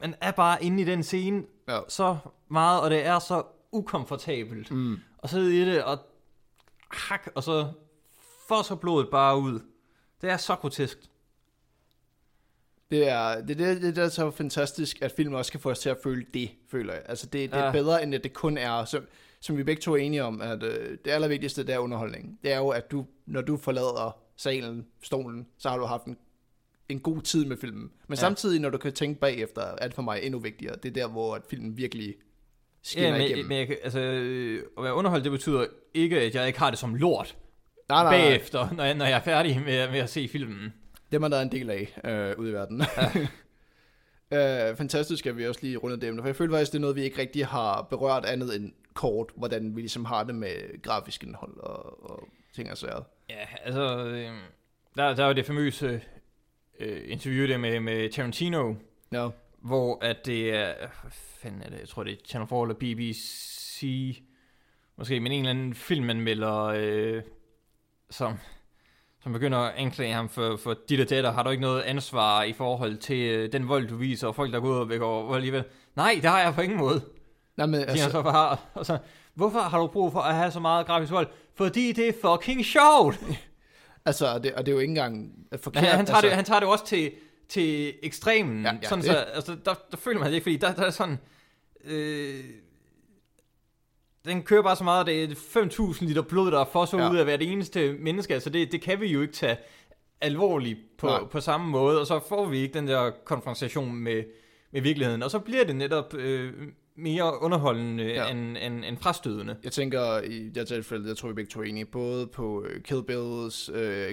man er bare inde i den scene så meget, og det er så ukomfortabelt. Mm. Og så i det, og hak, og så får så blodet bare ud. Det er så grotesk. Det der er så fantastisk, at film også kan få os til at føle det, føler jeg. Altså det er bedre, end at det kun er, som vi begge to er enige om, at det allervigtigste, det er underholdningen. Det er jo, at du, når du forlader stolen, så har du haft en god tid med filmen. Men samtidig, når du kan tænke bagefter, er det for mig endnu vigtigere. Det er der, hvor at filmen virkelig skinner igennem. Men altså, at være underholdt, det betyder ikke, at jeg ikke har det som lort bagefter, når jeg er færdig med at se filmen. Det man der er en del af ude i verden. Ja. Fantastisk, at vi også lige runder det emne, for jeg føler faktisk, det er noget, vi ikke rigtig har berørt andet end kort, hvordan vi ligesom har det med grafisk indhold og ting og sager. Ja, altså, der er jo det famøse interview der med Tarantino, hvor at det er, hvad fanden er det, jeg tror det er Channel 4 eller BBC, måske, men en eller anden filmanmelder, som begynder at anklage ham for dit og datter, har du ikke noget ansvar i forhold til den vold, du viser, og folk, der går ud og vækker over vold alligevel. Nej, det har jeg på ingen måde. Nej, men altså... Så, hvorfor har du brug for at have så meget grafisk vold? Fordi det er fucking sjovt! Altså, og det er jo ikke engang forkert. Han tager det også til ekstremen. Ja, sådan, så, altså, der føler man det ikke, fordi der er sådan... Den kører bare så meget, det er 5.000 liter blod, der er fosset ud af hvert eneste menneske. Altså det kan vi jo ikke tage alvorligt på samme måde. Og så får vi ikke den der konfrontation med virkeligheden. Og så bliver det netop mere underholdende end frastødende. Jeg tænker, i det tilfælde, jeg tror vi begge to er enige, både på Kill Bills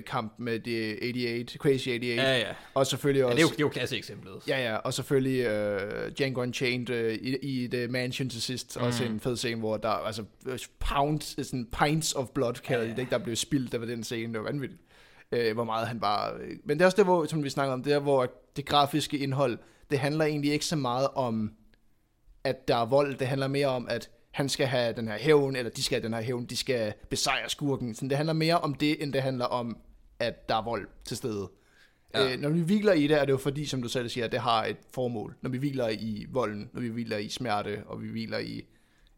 kamp med de 88, Crazy 88, og selvfølgelig også... det er jo klasseeksemplet. Ja, og selvfølgelig Django Unchained i The Mansion til sidst, også en fed scene, hvor der altså pints of blood, kalder det, der blev spildt, der var den scene, det var vanvittigt, hvor meget han bare... Men det er også det, hvor, som vi snakker om, det er, hvor det grafiske indhold, det handler egentlig ikke så meget om... at der er vold, det handler mere om, at han skal have den her hævn, eller de skal have den her hævn, de skal besejre skurken. Så det handler mere om det, end det handler om, at der er vold til stede. Ja. Når vi hviler i det, er det jo fordi, som du selv siger, det har et formål. Når vi hviler i volden, når vi hviler i smerte, og vi hviler i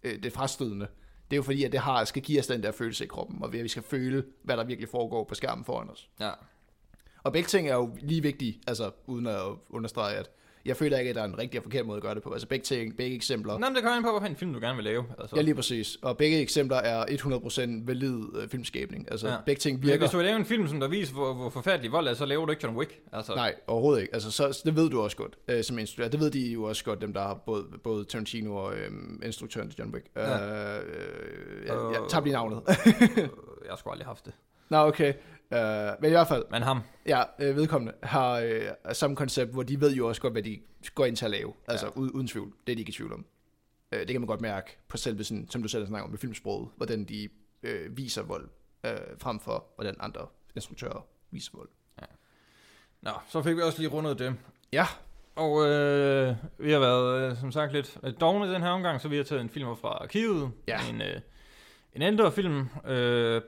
det frastødende, det er jo fordi, at det skal give os den der følelse i kroppen, og vi skal føle, hvad der virkelig foregår på skærmen foran os. Ja. Og begge ting er jo lige vigtige, altså uden at understrege, at jeg føler ikke, at der er en rigtig og forkert måde at gøre det på. Altså begge eksempler... Nå, men det kommer ind på, hvad en film, du gerne vil lave. Altså. Ja, lige præcis. Og begge eksempler er 100% valid filmskabning. Altså begge ting virker... Hvis du vil lave en film, som der viser, hvor forfærdelig vold er, så laver du ikke John Wick. Altså. Nej, overhovedet ikke. Altså, så, det ved du også godt som instruktør. Det ved de jo også godt, dem der har både Tarantino og instruktøren til John Wick. Jeg tabte lige navnet. Jeg har sgu aldrig haft det. Nå, okay. Men i hvert fald... Men ham. Ja, vedkommende har samme koncept, hvor de ved jo også godt, hvad de går ind til at lave. Altså uden tvivl. Det er de ikke i tvivl om. Det kan man godt mærke på selve, sådan, som du selv snakker om med filmsproget, hvordan de viser vold, frem for hvordan andre instruktører viser vold. Ja. Nå, så fik vi også lige rundet det. Ja. Og vi har været, som sagt, lidt dogne i den her omgang, så vi har taget en film fra arkivet. Ja. En ældre film,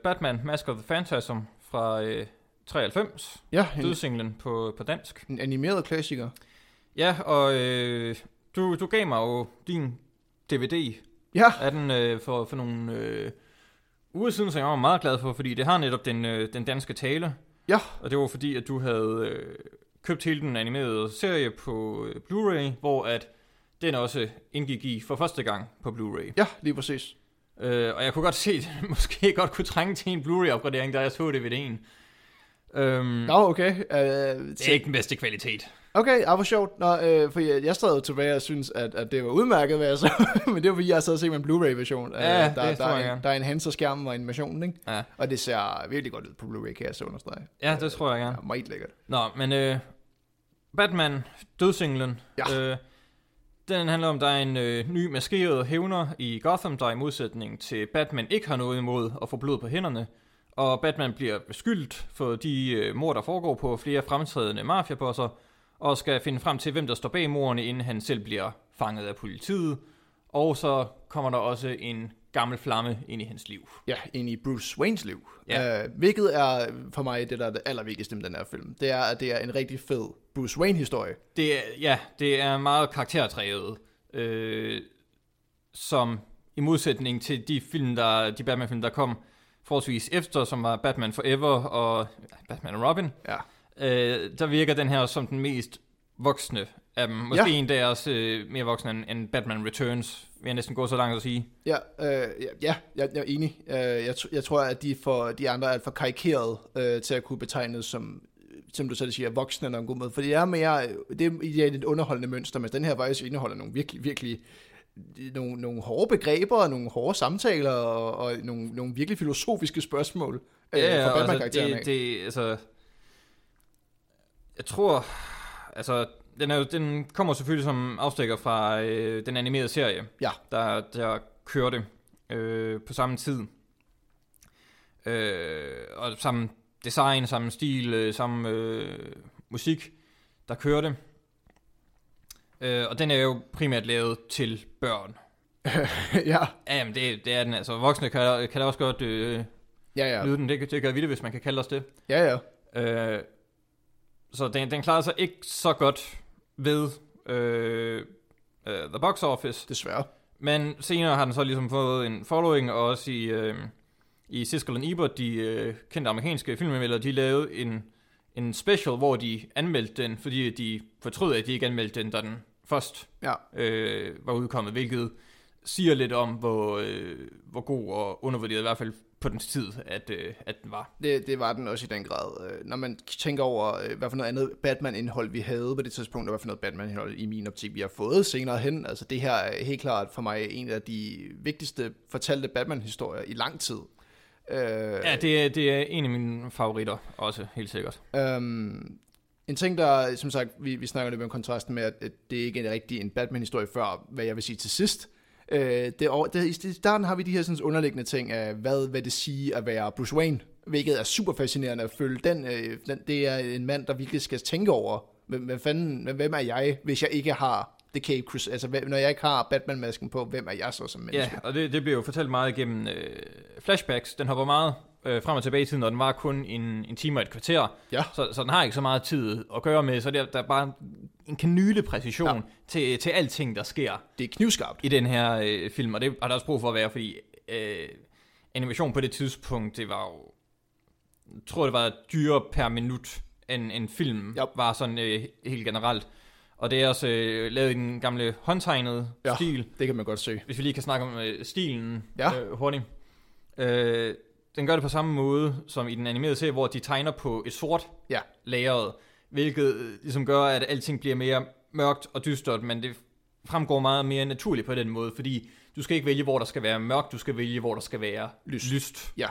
Batman, Mask of the Phantasm, fra 93, dødsinglen på dansk. En animeret klassiker. Ja, og du gav mig jo din DVD af den for nogle uger siden, som jeg var meget glad for, fordi det har netop den danske tale. Ja. Og det var fordi, at du havde købt hele den animerede serie på Blu-ray, hvor at den også indgik i for første gang på Blu-ray. Ja, lige præcis. Og jeg kunne godt se, at det måske godt kunne trænge til en Blu-ray-opgradering, da jeg så DVD'en. Okay. Det er ikke den bedste kvalitet. Okay, hvor sjovt. Nå, for jeg sad tilbage og synes at det var udmærket, hvad jeg så. Men det var fordi, jeg sad og set med en Blu-ray-version. Ja, der er en hands og skærm og animationen, ikke? Ja. Og det ser virkelig godt ud på Blu-ray, kan jeg så understrege. Ja, det tror jeg gerne. Det er meget lækkert. Nå, men Batman, dødsinglen... Ja. Den handler om, at der er en ny maskeret hævner i Gotham, der i modsætning til Batman ikke har noget imod at få blod på hænderne. Og Batman bliver beskyldt for de mord, der foregår på flere fremtrædende mafiabosser, og skal finde frem til, hvem der står bag mordene, inden han selv bliver fanget af politiet. Og så kommer der også en gammel flamme ind i hans liv. Ja, ind i Bruce Waynes liv. Ja. Hvilket er for mig det, der er det allervigtigste med den her film. Det er, at det er en rigtig fed Bruce Wayne-historie. Det er meget karaktertrævet, som i modsætning til de Batman-film, der kom forholdsvis efter, som var Batman Forever og Batman og Robin, ja. Der virker den her som den mest voksne af dem. Måske en der er også mere voksen end Batman Returns, vil jeg næsten gå så langt at sige. Jeg er enig. Jeg tror, at de andre er alt for karikeret til at kunne betegnes som du selv siger, voksne eller en god måde. For det er mere, det er et underholdende mønster, men den her faktisk indeholder nogle virkelig, virkelig nogle hårde begreber, nogle hårde samtaler og nogle virkelig filosofiske spørgsmål fra Batman-karaktererne. Jeg tror, den kommer selvfølgelig som afstikker fra den animerede serie, der kørte på samme tid. Og samme design, samme stil, samme musik, der kørte. Og den er jo primært lavet til børn. Ja. Jamen, det er den. Altså, voksne kan da også godt lyde den. Det gør vi det, hvis man kan kalde os det. Ja, ja. Så den klarer sig ikke så godt ved The Box Office. Desværre. Men senere har den så ligesom fået en following, og også i Siskel og Ebert, de kendte amerikanske filmanmeldere, de lavede en special, hvor de anmeldte den, fordi de fortrød, at de ikke anmeldte den, da den først var udkommet, hvilket siger lidt om, hvor god og undervurderet i hvert fald på dens tid, at den var. Det var den også i den grad. Når man tænker over, hvad for noget andet Batman-indhold vi havde på det tidspunkt, og hvad for noget Batman-indhold i min optik, vi har fået senere hen. Altså det her er helt klart for mig en af de vigtigste fortalte Batman-historier i lang tid. Ja, det er en af mine favoritter også, helt sikkert. En ting, der, som sagt, vi snakker lidt om kontrasten med, at det ikke er rigtig en Batman-historie før, hvad jeg vil sige til sidst. I starten har vi de her sådan underliggende ting af, hvad vil det sige at være Bruce Wayne, hvilket er super fascinerende at følge. Det er en mand, der virkelig skal tænke over, hvem er jeg, hvis jeg ikke har The Cape Crusader, altså når jeg ikke har Batman-masken på, hvem er jeg så som menneske? Ja, og det bliver jo fortalt meget gennem flashbacks. Den hopper meget frem og tilbage i tiden, og den var kun en time og et kvarter, så den har ikke så meget tid at gøre med, så der er bare en kanylepræcision til alting, der sker. Det er knivskarpt i den her film, og det har der også brug for at være, fordi animation på det tidspunkt, det var jo, jeg tror det var dyrere per minut, end film var sådan helt generelt. Og det er også lavet i den gamle håndtegnede stil. Det kan man godt se. Hvis vi lige kan snakke om stilen hurtigt. Den gør det på samme måde som i den animerede serie, hvor de tegner på et sort lageret, hvilket ligesom gør, at alting bliver mere mørkt og dystert, men det fremgår meget mere naturligt på den måde, fordi du skal ikke vælge, hvor der skal være mørkt, du skal vælge, hvor der skal være lyst. Ja.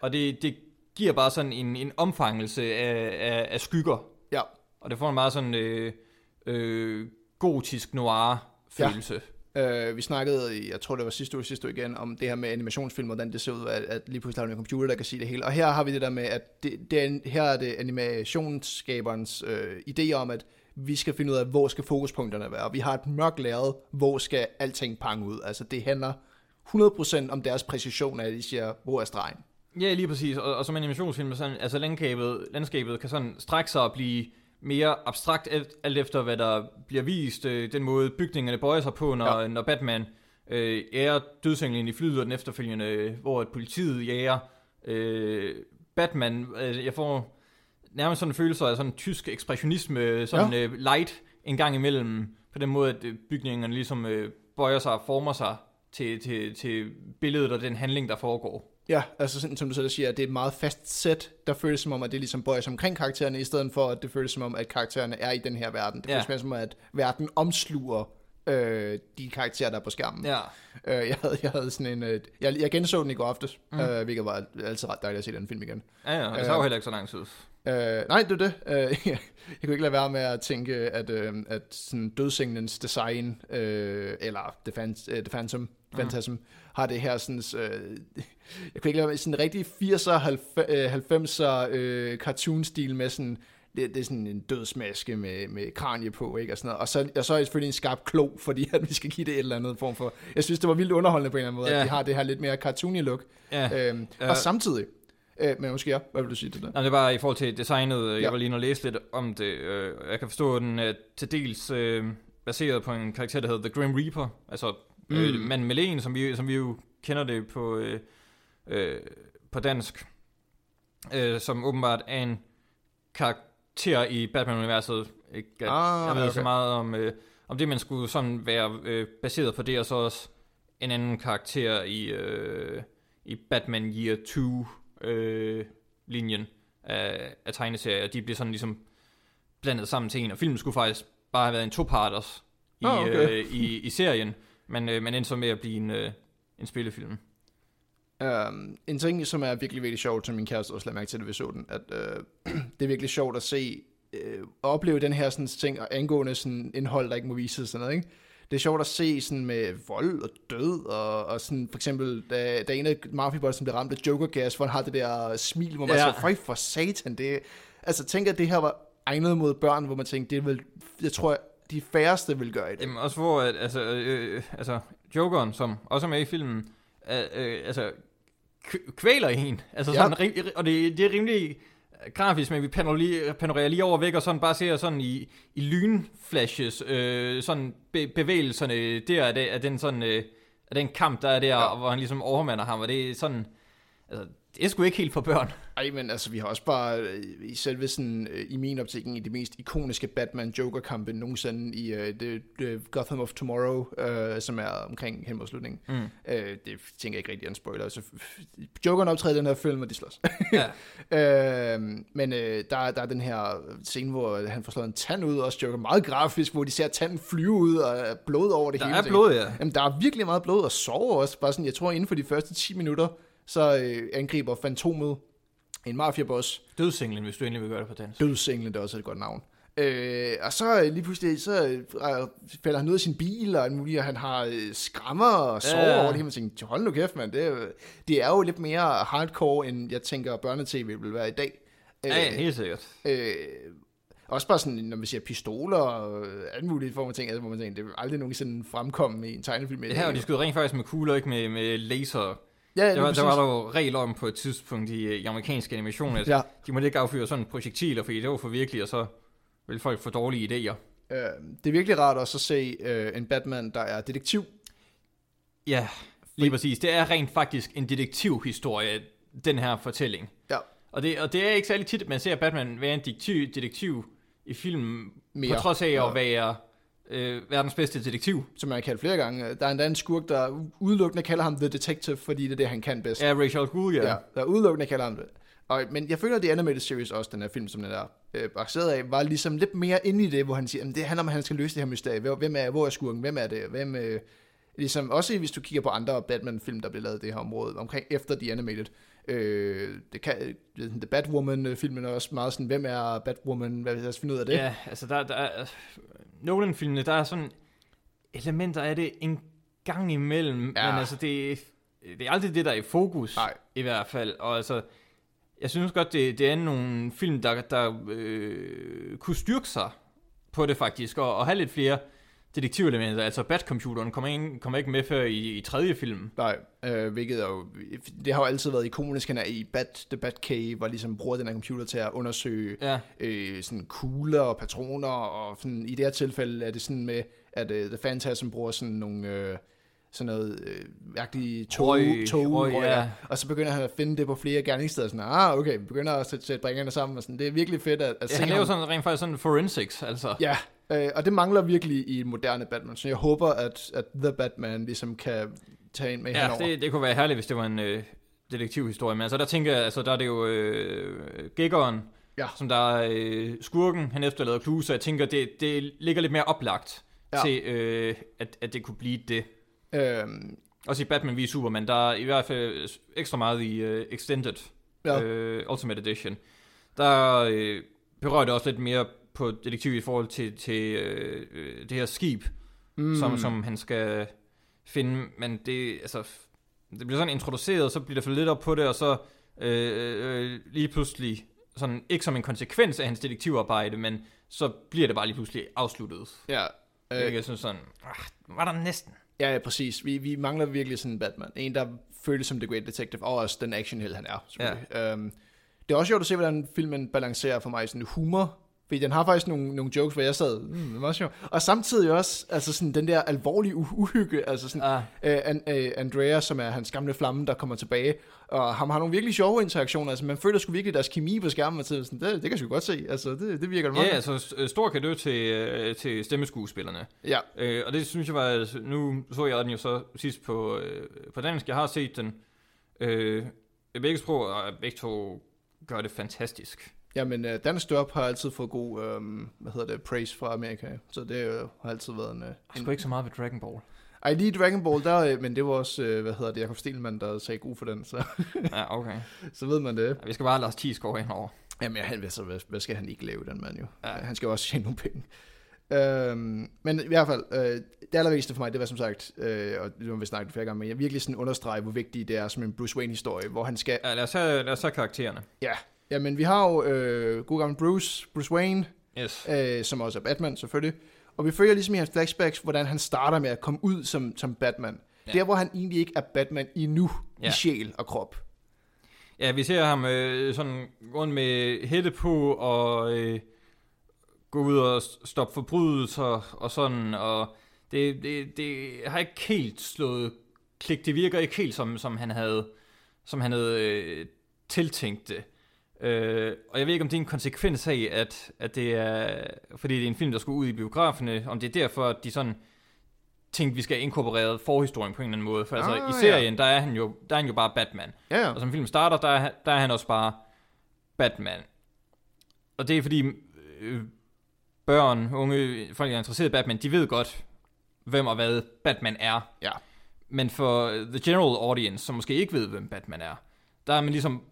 Og det giver bare sådan en omfangelse af skygger. Ja. Og det får en meget sådan gotisk noir-følelse. Ja. Vi snakkede, jeg tror det var sidste uge igen, om det her med animationsfilm, hvordan det ser ud, at lige pludselig har vi en computer, der kan sige det hele. Og her har vi det der med, at her er det animationsskaberens idé om, at vi skal finde ud af, hvor skal fokuspunkterne være. Og vi har et mørkt lærred, hvor skal alting pange ud. Altså det handler 100% om deres præcision, at de siger, hvor er stregen. Ja, lige præcis. Og som animationsfilm, sådan, altså landskabet kan sådan strække sig og blive mere abstrakt, alt efter hvad der bliver vist, den måde bygningerne bøjer sig på, når Batman jager dødsenglen i flyet, og den efterfølgende, hvor politiet jager Batman. Jeg får nærmest sådan en følelse af sådan tysk ekspressionisme, sådan light en gang imellem, på den måde, at bygningerne ligesom bøjer sig og former sig til billedet og den handling, der foregår. Ja, altså sådan, som du selv siger, det er et meget fast sæt, der føles som om, at det ligesom bøjer sig omkring karaktererne, i stedet for, at det føles som om, at karaktererne er i den her verden. Det føles mere som om, at verden omsluger de karakterer, der er på skærmen. Ja. Jeg havde sådan en... Jeg genså den i går aftes, hvilket var altid ret dejligt at se den film igen. Ja, og det tager jo heller ikke så lang tid. Nej, det er det. Jeg kunne ikke lade være med at tænke, at sådan dødsenglens design, eller The Phantasm, har det her sådan... jeg kunne ikke lade være med sådan en rigtig 80'er, 90'er cartoon-stil med sådan det er sådan en dødsmaske med kranje på, ikke? Og sådan noget. Og så er det selvfølgelig en skarp klo, fordi at vi skal give det et eller andet form for... Jeg synes, det var vildt underholdende på en eller anden måde, at de har det her lidt mere cartoony look. Ja. Og samtidig... men måske ja, hvad vil du sige til det? Nej, det var i forhold til designet. Jeg var lige inde og læse lidt om det. Jeg kan forstå, at den er til dels baseret på en karakter, der hedder The Grim Reaper. Altså manden med len, som vi jo kender det på dansk. Som åbenbart er en karakter i Batman-universet. Jeg ved så meget om det, man skulle sådan være baseret på det, og så også en anden karakter i Batman Year 2 linjen af tegneserier, og de blev sådan ligesom blandet sammen til en, og filmen skulle faktisk bare have været en toparters i serien, men man endte så med at blive en spillefilm. En ting, som er virkelig, virkelig sjovt, som min kæreste også lagde mærke til, da vi så den, at det er virkelig sjovt at se, opleve den her sådan ting, og angående sådan indhold, der ikke må vises, sådan noget, ikke? Det er sjovt at se sådan med vold og død, og sådan for eksempel, da en af Mafia-bossen blev ramt af Joker-gas, hvor han har det der smil, hvor man siger, føj for satan, det... Altså, tænk, at det her var egnet mod børn, hvor man tænkte, det vil... Jeg tror, de færreste vil gøre det. Jamen, også hvor, at, altså Jokeren, som også er med i filmen, altså, kvæler en. Altså, sådan, og det er rimelig... grafisk, men vi panorerer lige over væk og sådan bare ser sådan i lynflashes sådan bevægelserne der af den sådan af den kamp der er der, hvor han ligesom overmander ham, og det er sådan, altså det er sgu ikke helt for børn. Ej, men altså vi har også bare i selve sådan i min optik en af de mest ikoniske Batman-Joker-kampe nogensinde i The Gotham of Tomorrow, som er omkring hen mod slutningen. Det tænker jeg ikke rigtig en spoiler. Så Jokeren optræder i den her film, og de slås. Men der er den her scene, hvor han får slået en tand ud, også Joker meget grafisk, hvor de ser tanden flyve ud, og blod over det hele. Der er blod, ja. Jamen, der er virkelig meget blod, og sover også. Bare sådan, jeg tror inden for de første 10 minutter, så angriber Fantomet en mafiaboss. Dødsenglen, hvis du endelig vil gøre det på dansk. Dødsenglen, det er også et godt navn. Og så lige pludselig, så falder han ud af sin bil, og muligt, han har skrammer og sover over det hele. Man tænker, hold nu kæft, mand. Det er jo lidt mere hardcore, end jeg tænker, børnetv vil være i dag. Ja, helt sikkert. Også bare sådan, når man siger pistoler og alt muligt form af ting, altså, hvor man tænker, det vil aldrig nogensinde fremkomme i en tegnefilm. Det her, og de skyder rent faktisk med kugler, ikke med laser. Ja, der var jo regler om på et tidspunkt i amerikanske animationer, at de måtte ikke affyre sådan projektiler, fordi det var for virkelig, og så ville folk få dårlige idéer. Det er virkelig rart også at se en Batman, der er detektiv. Ja, lige præcis. Det er rent faktisk en detektivhistorie, den her fortælling. Ja. Og det er ikke særlig tit, at man ser Batman være en detektiv i filmen, mere. På trods af at være... verdens bedste detektiv, som jeg har kaldt flere gange. Der er endda en skurk, der udelukkende kalder ham The Detective, fordi det er det, han kan bedst. Ja, Rachel Gould, ja. Der udelukkende kalder ham det. Men jeg føler, at The Animated Series også, den her film, som den er baseret af, var ligesom lidt mere inde i det, hvor han siger, det handler om, at han skal løse det her mysterie. Hvor er skurken? Hvem er det? Ligesom, også hvis du kigger på andre Batman-film, der blev lavet i det her område, omkring efter The Animated. The Batwoman-filmen er også meget sådan, hvem er Batwoman? Hvad vil jeg finde ud af det? Ja, altså der er Nolan-filmene, der er sådan elementer af det en gang imellem, men altså det er aldrig det, der er i fokus. Nej. I hvert fald. Og altså, jeg synes godt, det er nogle film, der kunne styrke sig på det faktisk, og have lidt flere detektivelementer, altså Batcomputeren kommer ikke med før i tredje film. Nej, hvilket er jo, det har jo altid været ikonisk, han er i The Batcave, hvor ligesom bruger den her computer til at undersøge sådan kugler og patroner, og sådan, i det her tilfælde er det sådan med, at The Phantasm bruger sådan nogle... sådan noget virkelig tog, og så begynder han at finde det på flere gerningssteder, sådan, vi begynder at sætte bringerne sammen, og sådan, det er virkelig fedt at se. Han laver sådan rent faktisk sådan forensics, altså. Ja, og det mangler virkelig i moderne Batman, så jeg håber, at The Batman ligesom kan tage ind med henover. Ja, det kunne være herligt, hvis det var en detektivhistorie, men altså der tænker jeg, altså der er det jo Giggeren, som der er skurken, han efterlader Clue, så jeg tænker, det ligger lidt mere oplagt til, at det kunne blive det. Også i Batman v Superman, der er i hvert fald ekstra meget i Extended Ultimate Edition. Der berører det også lidt mere på detektiv i forhold til det her skib, som han skal finde. Men det bliver sådan introduceret, så bliver der for lidt op på det, og så lige pludselig sådan, ikke som en konsekvens af hans detektivarbejde, men så bliver det bare lige pludselig afsluttet. Ja. Ikke sådan, var der næsten. Ja, præcis. Vi mangler virkelig sådan en Batman. En, der føles som The Great Detective, og også den actionheld, han er. Ja. Det er også sjovt at se, hvordan filmen balancerer for mig sådan humor, fordi den har faktisk nogle jokes, hvor jeg sad, det var sjovt. Og samtidig også, altså sådan den der alvorlige uhygge, altså sådan, Andrea, som er hans gamle flamme, der kommer tilbage, og ham har nogle virkelig sjove interaktioner, altså man føler sgu virkelig deres kemi på skærmen, og sådan, det kan sgu godt se, altså det virker det meget. Ja, altså stor cadeau til stemmeskuespillerne. Ja. Og det synes jeg var, altså, nu så jeg den jo så sidst på dansk, jeg har set den, begge sprog, og begge to gør det fantastisk. Jamen, dansk dørp har altid fået god, praise fra Amerika, så det har altid været en... Sgu ikke så meget ved Dragon Ball. Ej, lige Dragon Ball, der, men det var også, Jakob Stelmann, der sagde god for den, så... ja, okay. Så ved man det. Ja, vi skal bare have Lars Thiesgaard henover. Jamen, hvad skal han ikke lave, den mand jo? Ja. Han skal også tjene nogle penge. Men i hvert fald, det allervigtigste for mig, det var som sagt, og det var vi snakket flere gange, men jeg virkelig sådan understreger, hvor vigtigt det er som en Bruce Wayne-historie, hvor han skal... Ja, lad os have karaktererne. Ja. Jamen, vi har jo god gammel Bruce Wayne, yes. Som også er Batman, selvfølgelig. Og vi følger ligesom i hans flashbacks, hvordan han starter med at komme ud som Batman. Ja. Der, hvor han egentlig ikke er Batman endnu, ja. I sjæl og krop. Ja, vi ser ham sådan rundt med hætte på, og gå ud og stoppe forbrydelser og sådan. Og det har ikke helt slået klik. Det virker ikke helt, som han havde tiltænkt det. Og jeg ved ikke, om det er en konsekvens af, at det er, fordi det er en film, der skulle ud i biograferne, om det er derfor, at de sådan tænkte, vi skal inkorporere forhistorien på en eller anden måde. For altså, i serien, ja. der er han jo bare Batman. Ja. Og som filmen starter, der er han også bare Batman. Og det er fordi børn, unge, folk, der er interesseret i Batman, de ved godt, hvem og hvad Batman er. Ja. Men for the general audience, som måske ikke ved, hvem Batman er, der er man ligesom...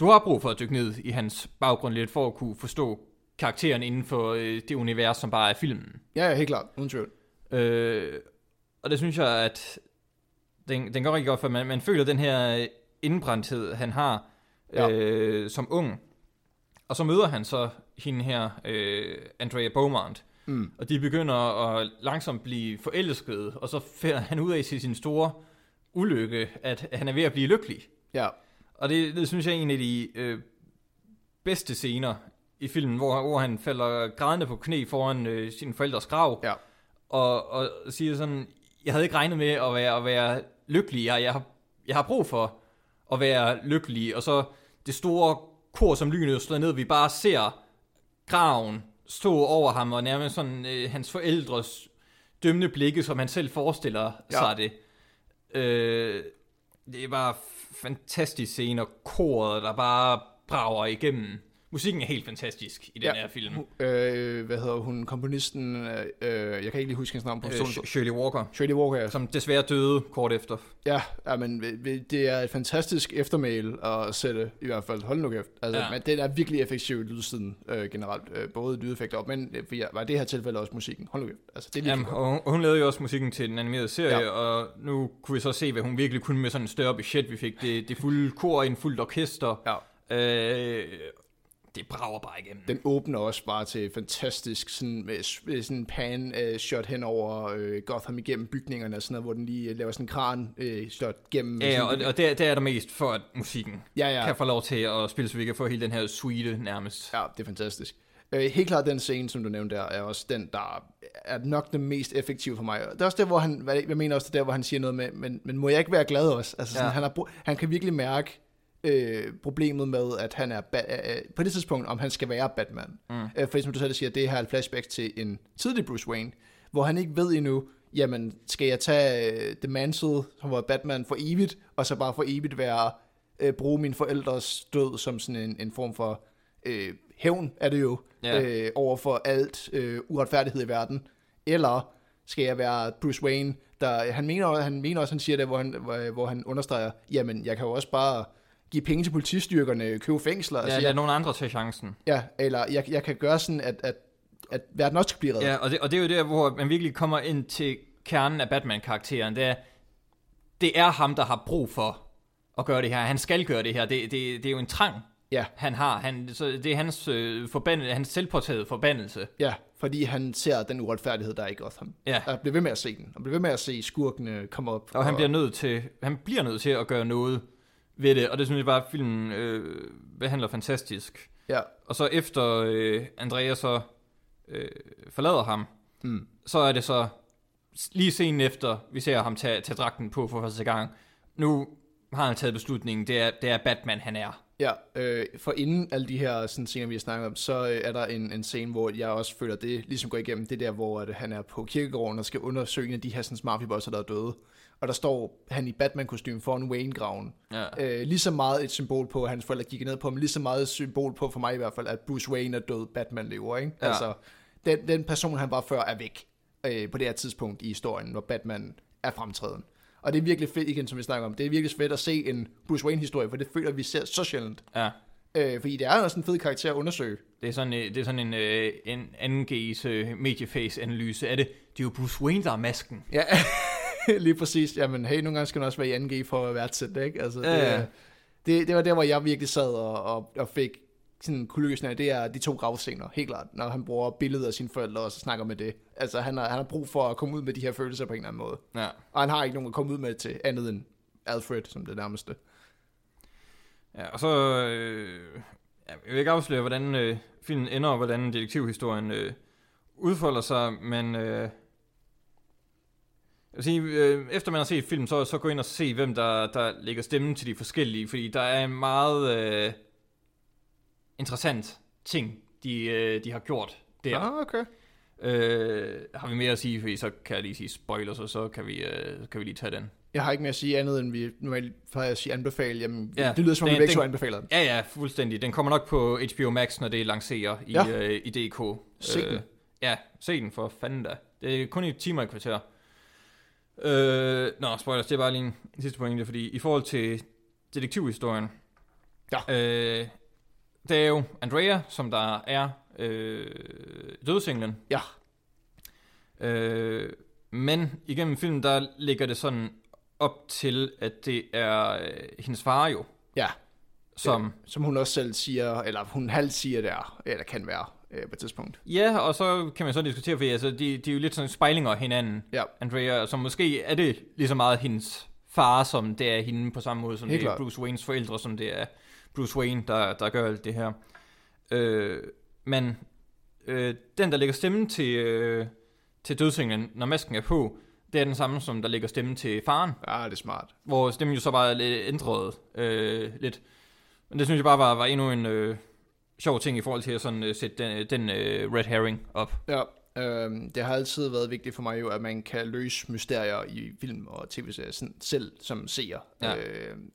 Du har brug for at dykke ned i hans baggrund lidt, for at kunne forstå karakteren inden for det univers, som bare er filmen. Ja, helt klart. Uden tvivl. Og det synes jeg, at den går rigtig godt, for man føler den her indbrændthed, han har som ung. Og så møder han så hende her, Andrea Beaumont. Mm. Og de begynder at langsomt blive forelskede, og så finder han ud af til sin store ulykke, at han er ved at blive lykkelig. Ja. Og det synes jeg er en af de bedste scener i filmen, hvor han falder grædende på knæ foran sine forældres grav, ja. og siger sådan, jeg havde ikke regnet med at være lykkelig, jeg har brug for at være lykkelig, og så det store kor, som lynet slår ned, vi bare ser graven stå over ham, og nærmest sådan hans forældres dømmende blikke, som han selv forestiller sig det. Det var fantastisk scene, og koret, der bare brager igennem. Musikken er helt fantastisk i den her film. Hvad hedder hun? Komponisten, jeg kan ikke lige huske hans navn på Shirley Walker. Shirley Walker, ja. Som desværre døde kort efter. Ja, men det er et fantastisk eftermæl at sætte, i hvert fald. Hold nu kæft. Altså, ja. Men den er virkelig effektiv lydsiden generelt. Både lydeffekter, men var det her tilfælde også musikken. Hold nu kæft. Altså, det er virkelig godt. Og hun lavede jo også musikken til den animerede serie, og nu kunne vi så se, hvad hun virkelig kunne med sådan en større budget. Vi fik det fulde kor, en fuldt orkester. Ja. Det brager bare igennem. Den åbner også bare til fantastisk sådan pan-shot henover Gotham igennem bygningerne og sådan noget, hvor den lige laver sådan en kran-shot gennem. Ja, og det er der mest for, at musikken kan få lov til at spille, så vi kan få hele den her suite nærmest. Ja, det er fantastisk. Helt klart den scene, som du nævnte der, er også den, der er nok den mest effektive for mig. Det er også der, hvor han, jeg mener også, det der, hvor han siger noget med, men må jeg ikke være glad også? Altså sådan, han kan virkelig mærke, problemet med, at han er på det tidspunkt, om han skal være Batman. For som du selv siger, det her er et flashback til en tidlig Bruce Wayne, hvor han ikke ved endnu, jamen, skal jeg tage The Mantle, som var Batman for evigt, og så bare for evigt bruge mine forældres død som sådan en form for hævn, er det jo, over for alt uretfærdighed i verden. Eller skal jeg være Bruce Wayne, der, han mener også, han siger det, hvor han understreger, jamen, jeg kan jo også bare give penge til politistyrkerne, købe fængsler. Ja, altså, lad nogen andre tage chancen. Ja, eller jeg kan gøre sådan, at verden også skal blive reddet. Ja, og det er jo der, hvor man virkelig kommer ind til kernen af Batman-karakteren. Det er ham, der har brug for at gøre det her. Han skal gøre det her. Det er jo en trang, Ja. Han har. Så det er hans, hans selvportrættede forbandelse. Ja, fordi han ser den uretfærdighed, der er i Gotham. Ja. Og bliver ved med at se den. Og bliver ved med at se skurkene komme op. Og han bliver nødt til, at gøre noget ved det. Og det synes jeg bare, at filmen behandler fantastisk. Ja. Og så efter Andrea så forlader ham, så er det så lige scenen efter, vi ser ham tage dragten på for første gang. Nu har han taget beslutningen. Det er Batman, han er. Ja, for inden alle de her sådan, scener, vi har snakket om, så er der en scene, hvor jeg også føler, det ligesom går igennem. Det der, hvor at han er på kirkegården og skal undersøge en af de her mafiabosser, der er døde. Og der står han i Batman-kostyme foran Wayne-graven. Ja. Lige så meget et symbol på, at hans forældre gik ned på ham, lige så meget et symbol på, for mig i hvert fald, at Bruce Wayne er død, Batman lever, ikke? Ja. Altså, den person, han var før, er væk på det her tidspunkt i historien, hvor Batman er fremtræden. Og det er virkelig fedt, igen som vi snakker om, det er virkelig fedt at se en Bruce Wayne-historie, for det føler vi ser så sjældent. Ja. Fordi det er også en fed karakter at undersøge. Det er sådan en NG's medieface-analyse af det. Det er jo Bruce Wayne, der er masken. Ja, lige præcis. Jamen, hey, nogle gange skal man også være i NG for at værdsætte, ikke? Altså, det var der, hvor jeg virkelig sad og fik sådan kuldegysninger. Det er de to gravscener, helt klart, når han bruger billeder af sine forældre og så snakker med det. Altså, han har brug for at komme ud med de her følelser på en eller anden måde. Ja. Og han har ikke nogen at komme ud med til andet end Alfred, som det nærmeste. Ja, og så... jeg vil ikke afsløre, hvordan filmen ender, og hvordan detektivhistorien udfolder sig, men... Jeg vil sige, efter man har set filmen, så gå ind og se, hvem der lægger stemmen til de forskellige, fordi der er en meget interessant ting, de har gjort der. Ah, okay. Har vi mere at sige, fordi så kan jeg lige sige spoilers, og så kan vi, lige tage den. Jeg har ikke mere at sige andet, end vi normalt plejer at sige anbefale. Jamen, ja, det lyder som, vi begge så anbefaler den. Ja, fuldstændig. Den kommer nok på HBO Max, når det lancerer i DK. Se den. Ja, se den for fanden da. Det er kun i timer i kvarter. Spoilers, det er bare lige en sidste pointe, fordi i forhold til detektivhistorien, det er jo Andrea, som der er dødsenglen. Ja. Men igennem filmen, der ligger det sådan op til, at det er hendes far jo. Ja. Som hun også selv siger, eller hun halvt siger der, eller kan være. På et tidspunkt. Ja, og så kan man så diskutere, fordi altså, de er jo lidt sådan spejlinger af hinanden, ja. Andrea, som måske er det lige så meget hendes far, som det er hende på samme måde, som helt det er klart. Bruce Waynes forældre, som det er Bruce Wayne, der gør alt det her. Men den, der lægger stemmen til dødsenglen, når masken er på, det er den samme, som der lægger stemmen til faren. Ja, det er smart. Hvor stemmen jo så bare er lidt ændret lidt. Men det synes jeg bare var endnu en... sjov ting i forhold til at sådan, sætte den red herring op. Ja, det har altid været vigtigt for mig jo, at man kan løse mysterier i film og tv-serier sådan, selv som seer. Ja.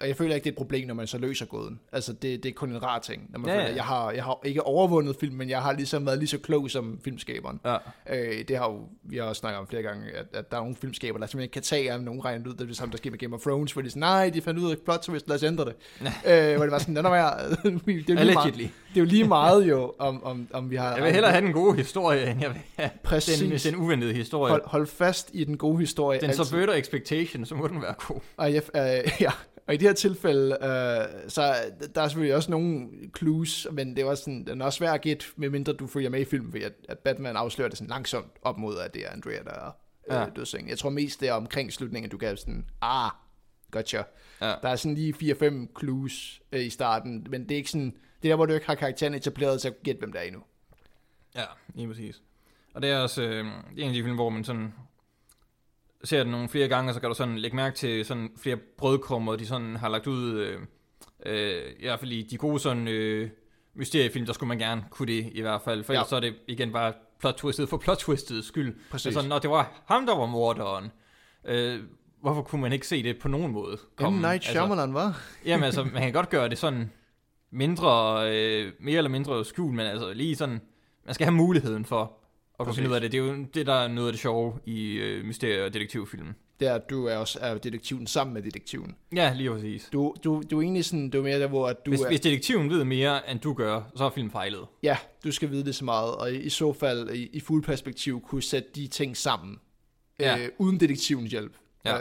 Og jeg føler ikke, det er et problem, når man så løser gåden. Altså, det er kun en rar ting. Når man føler, at jeg har ikke overvundet film, men jeg har ligesom været lige så klog som filmskaberen. Ja. Det har jo, vi har også snakket om flere gange, at der er nogle filmskaber, der simpelthen ikke kan tage af, nogen regner ud, det er det samme, der sker med Game of Thrones, hvor de sådan, nej, de fandt ud af plot twist, lad os ændre det. Hvor det var sådan, det er jo lige meget jo, om vi har... Jeg vil hellere have den gode historie, end jeg vil have den uventede historie. Hold fast i den gode historie. Den subverter expectation, så må den være god. Og i det her tilfælde, så der er selvfølgelig også nogle clues, men det var sådan, den er også svært at gætte, medmindre du følger med i filmen, fordi at Batman afslører det sådan langsomt op mod, at det er Andrea, der er dødsenglen. Jeg tror mest, det er omkring slutningen, du gav sådan, gotcha. Ja. Der er sådan lige 4-5 clues i starten, men det er ikke sådan... Det er der, hvor du ikke har karakteren etableret til at gætte, hvem der er endnu. Ja, lige præcis. Og det er også en af de film, hvor man sådan ser det nogle flere gange, og så kan du sådan lægge mærke til sådan flere brødkrummer, de sådan har lagt ud. I hvert fald i de gode sådan mysteriefilm, der skulle man gerne kunne det i hvert fald. For ellers så er det igen bare plot-twistet for plot-twistets skyld. Præcis. Sådan, det var ham, der var morderen. Hvorfor kunne man ikke se det på nogen måde? M. Night Shyamalan, hva'? Jamen altså, man kan godt gøre det sådan... mere eller mindre skjult, men altså lige sådan, man skal have muligheden for at kunne finde ud af det. Det er jo det, der er noget af det sjove i mysterie- og detektivfilmen. Det er, at du er også detektiven sammen med detektiven. Ja, lige præcis. Du er egentlig sådan, du er mere der, hvor at du hvis detektiven ved mere, end du gør, så er filmen fejlet. Ja, du skal vide det så meget, og i så fald i fuld perspektiv kunne sætte de ting sammen, uden detektivens hjælp. Ja.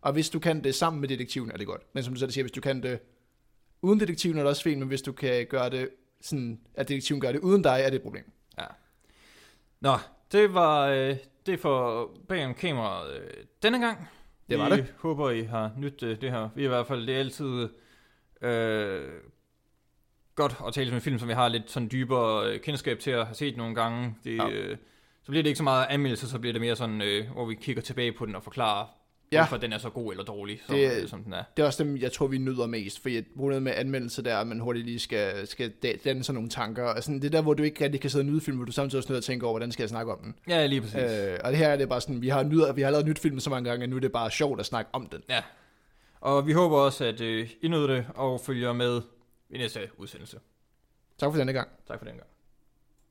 Og hvis du kan det sammen med detektiven, er det godt. Men som du selv siger, hvis du kan det uden detektiven er det også fint, men hvis du kan gøre det sådan, at detektiven gør det uden dig, er det et problem. Ja. Nå, det var det for bagom kameraet denne gang. Det var det. Vi håber, I har nydt det her. Vi er i hvert fald, det er altid godt at tale om en film, som vi har lidt sådan dybere kendskab til at have set nogle gange. Det, ja. Så bliver det ikke så meget anmeldelse, så bliver det mere sådan, hvor vi kigger tilbage på den og forklarer, hvorfor den er så god eller dårlig, som den er. Det er også dem, jeg tror, vi nyder mest, fordi problemet med anmeldelse der, at man hurtigt lige skal danne sådan nogle tanker, og sådan det der, hvor du ikke rigtig kan sidde og nyde film, hvor du samtidig også nødt til at tænke over, hvordan skal jeg snakke om den. Ja, lige præcis. Og det her er det bare sådan, vi har lavet nyt film så mange gange, at nu er det bare sjovt at snakke om den. Ja, og vi håber også, at I nød det og følger med i næste udsendelse. Tak for denne gang.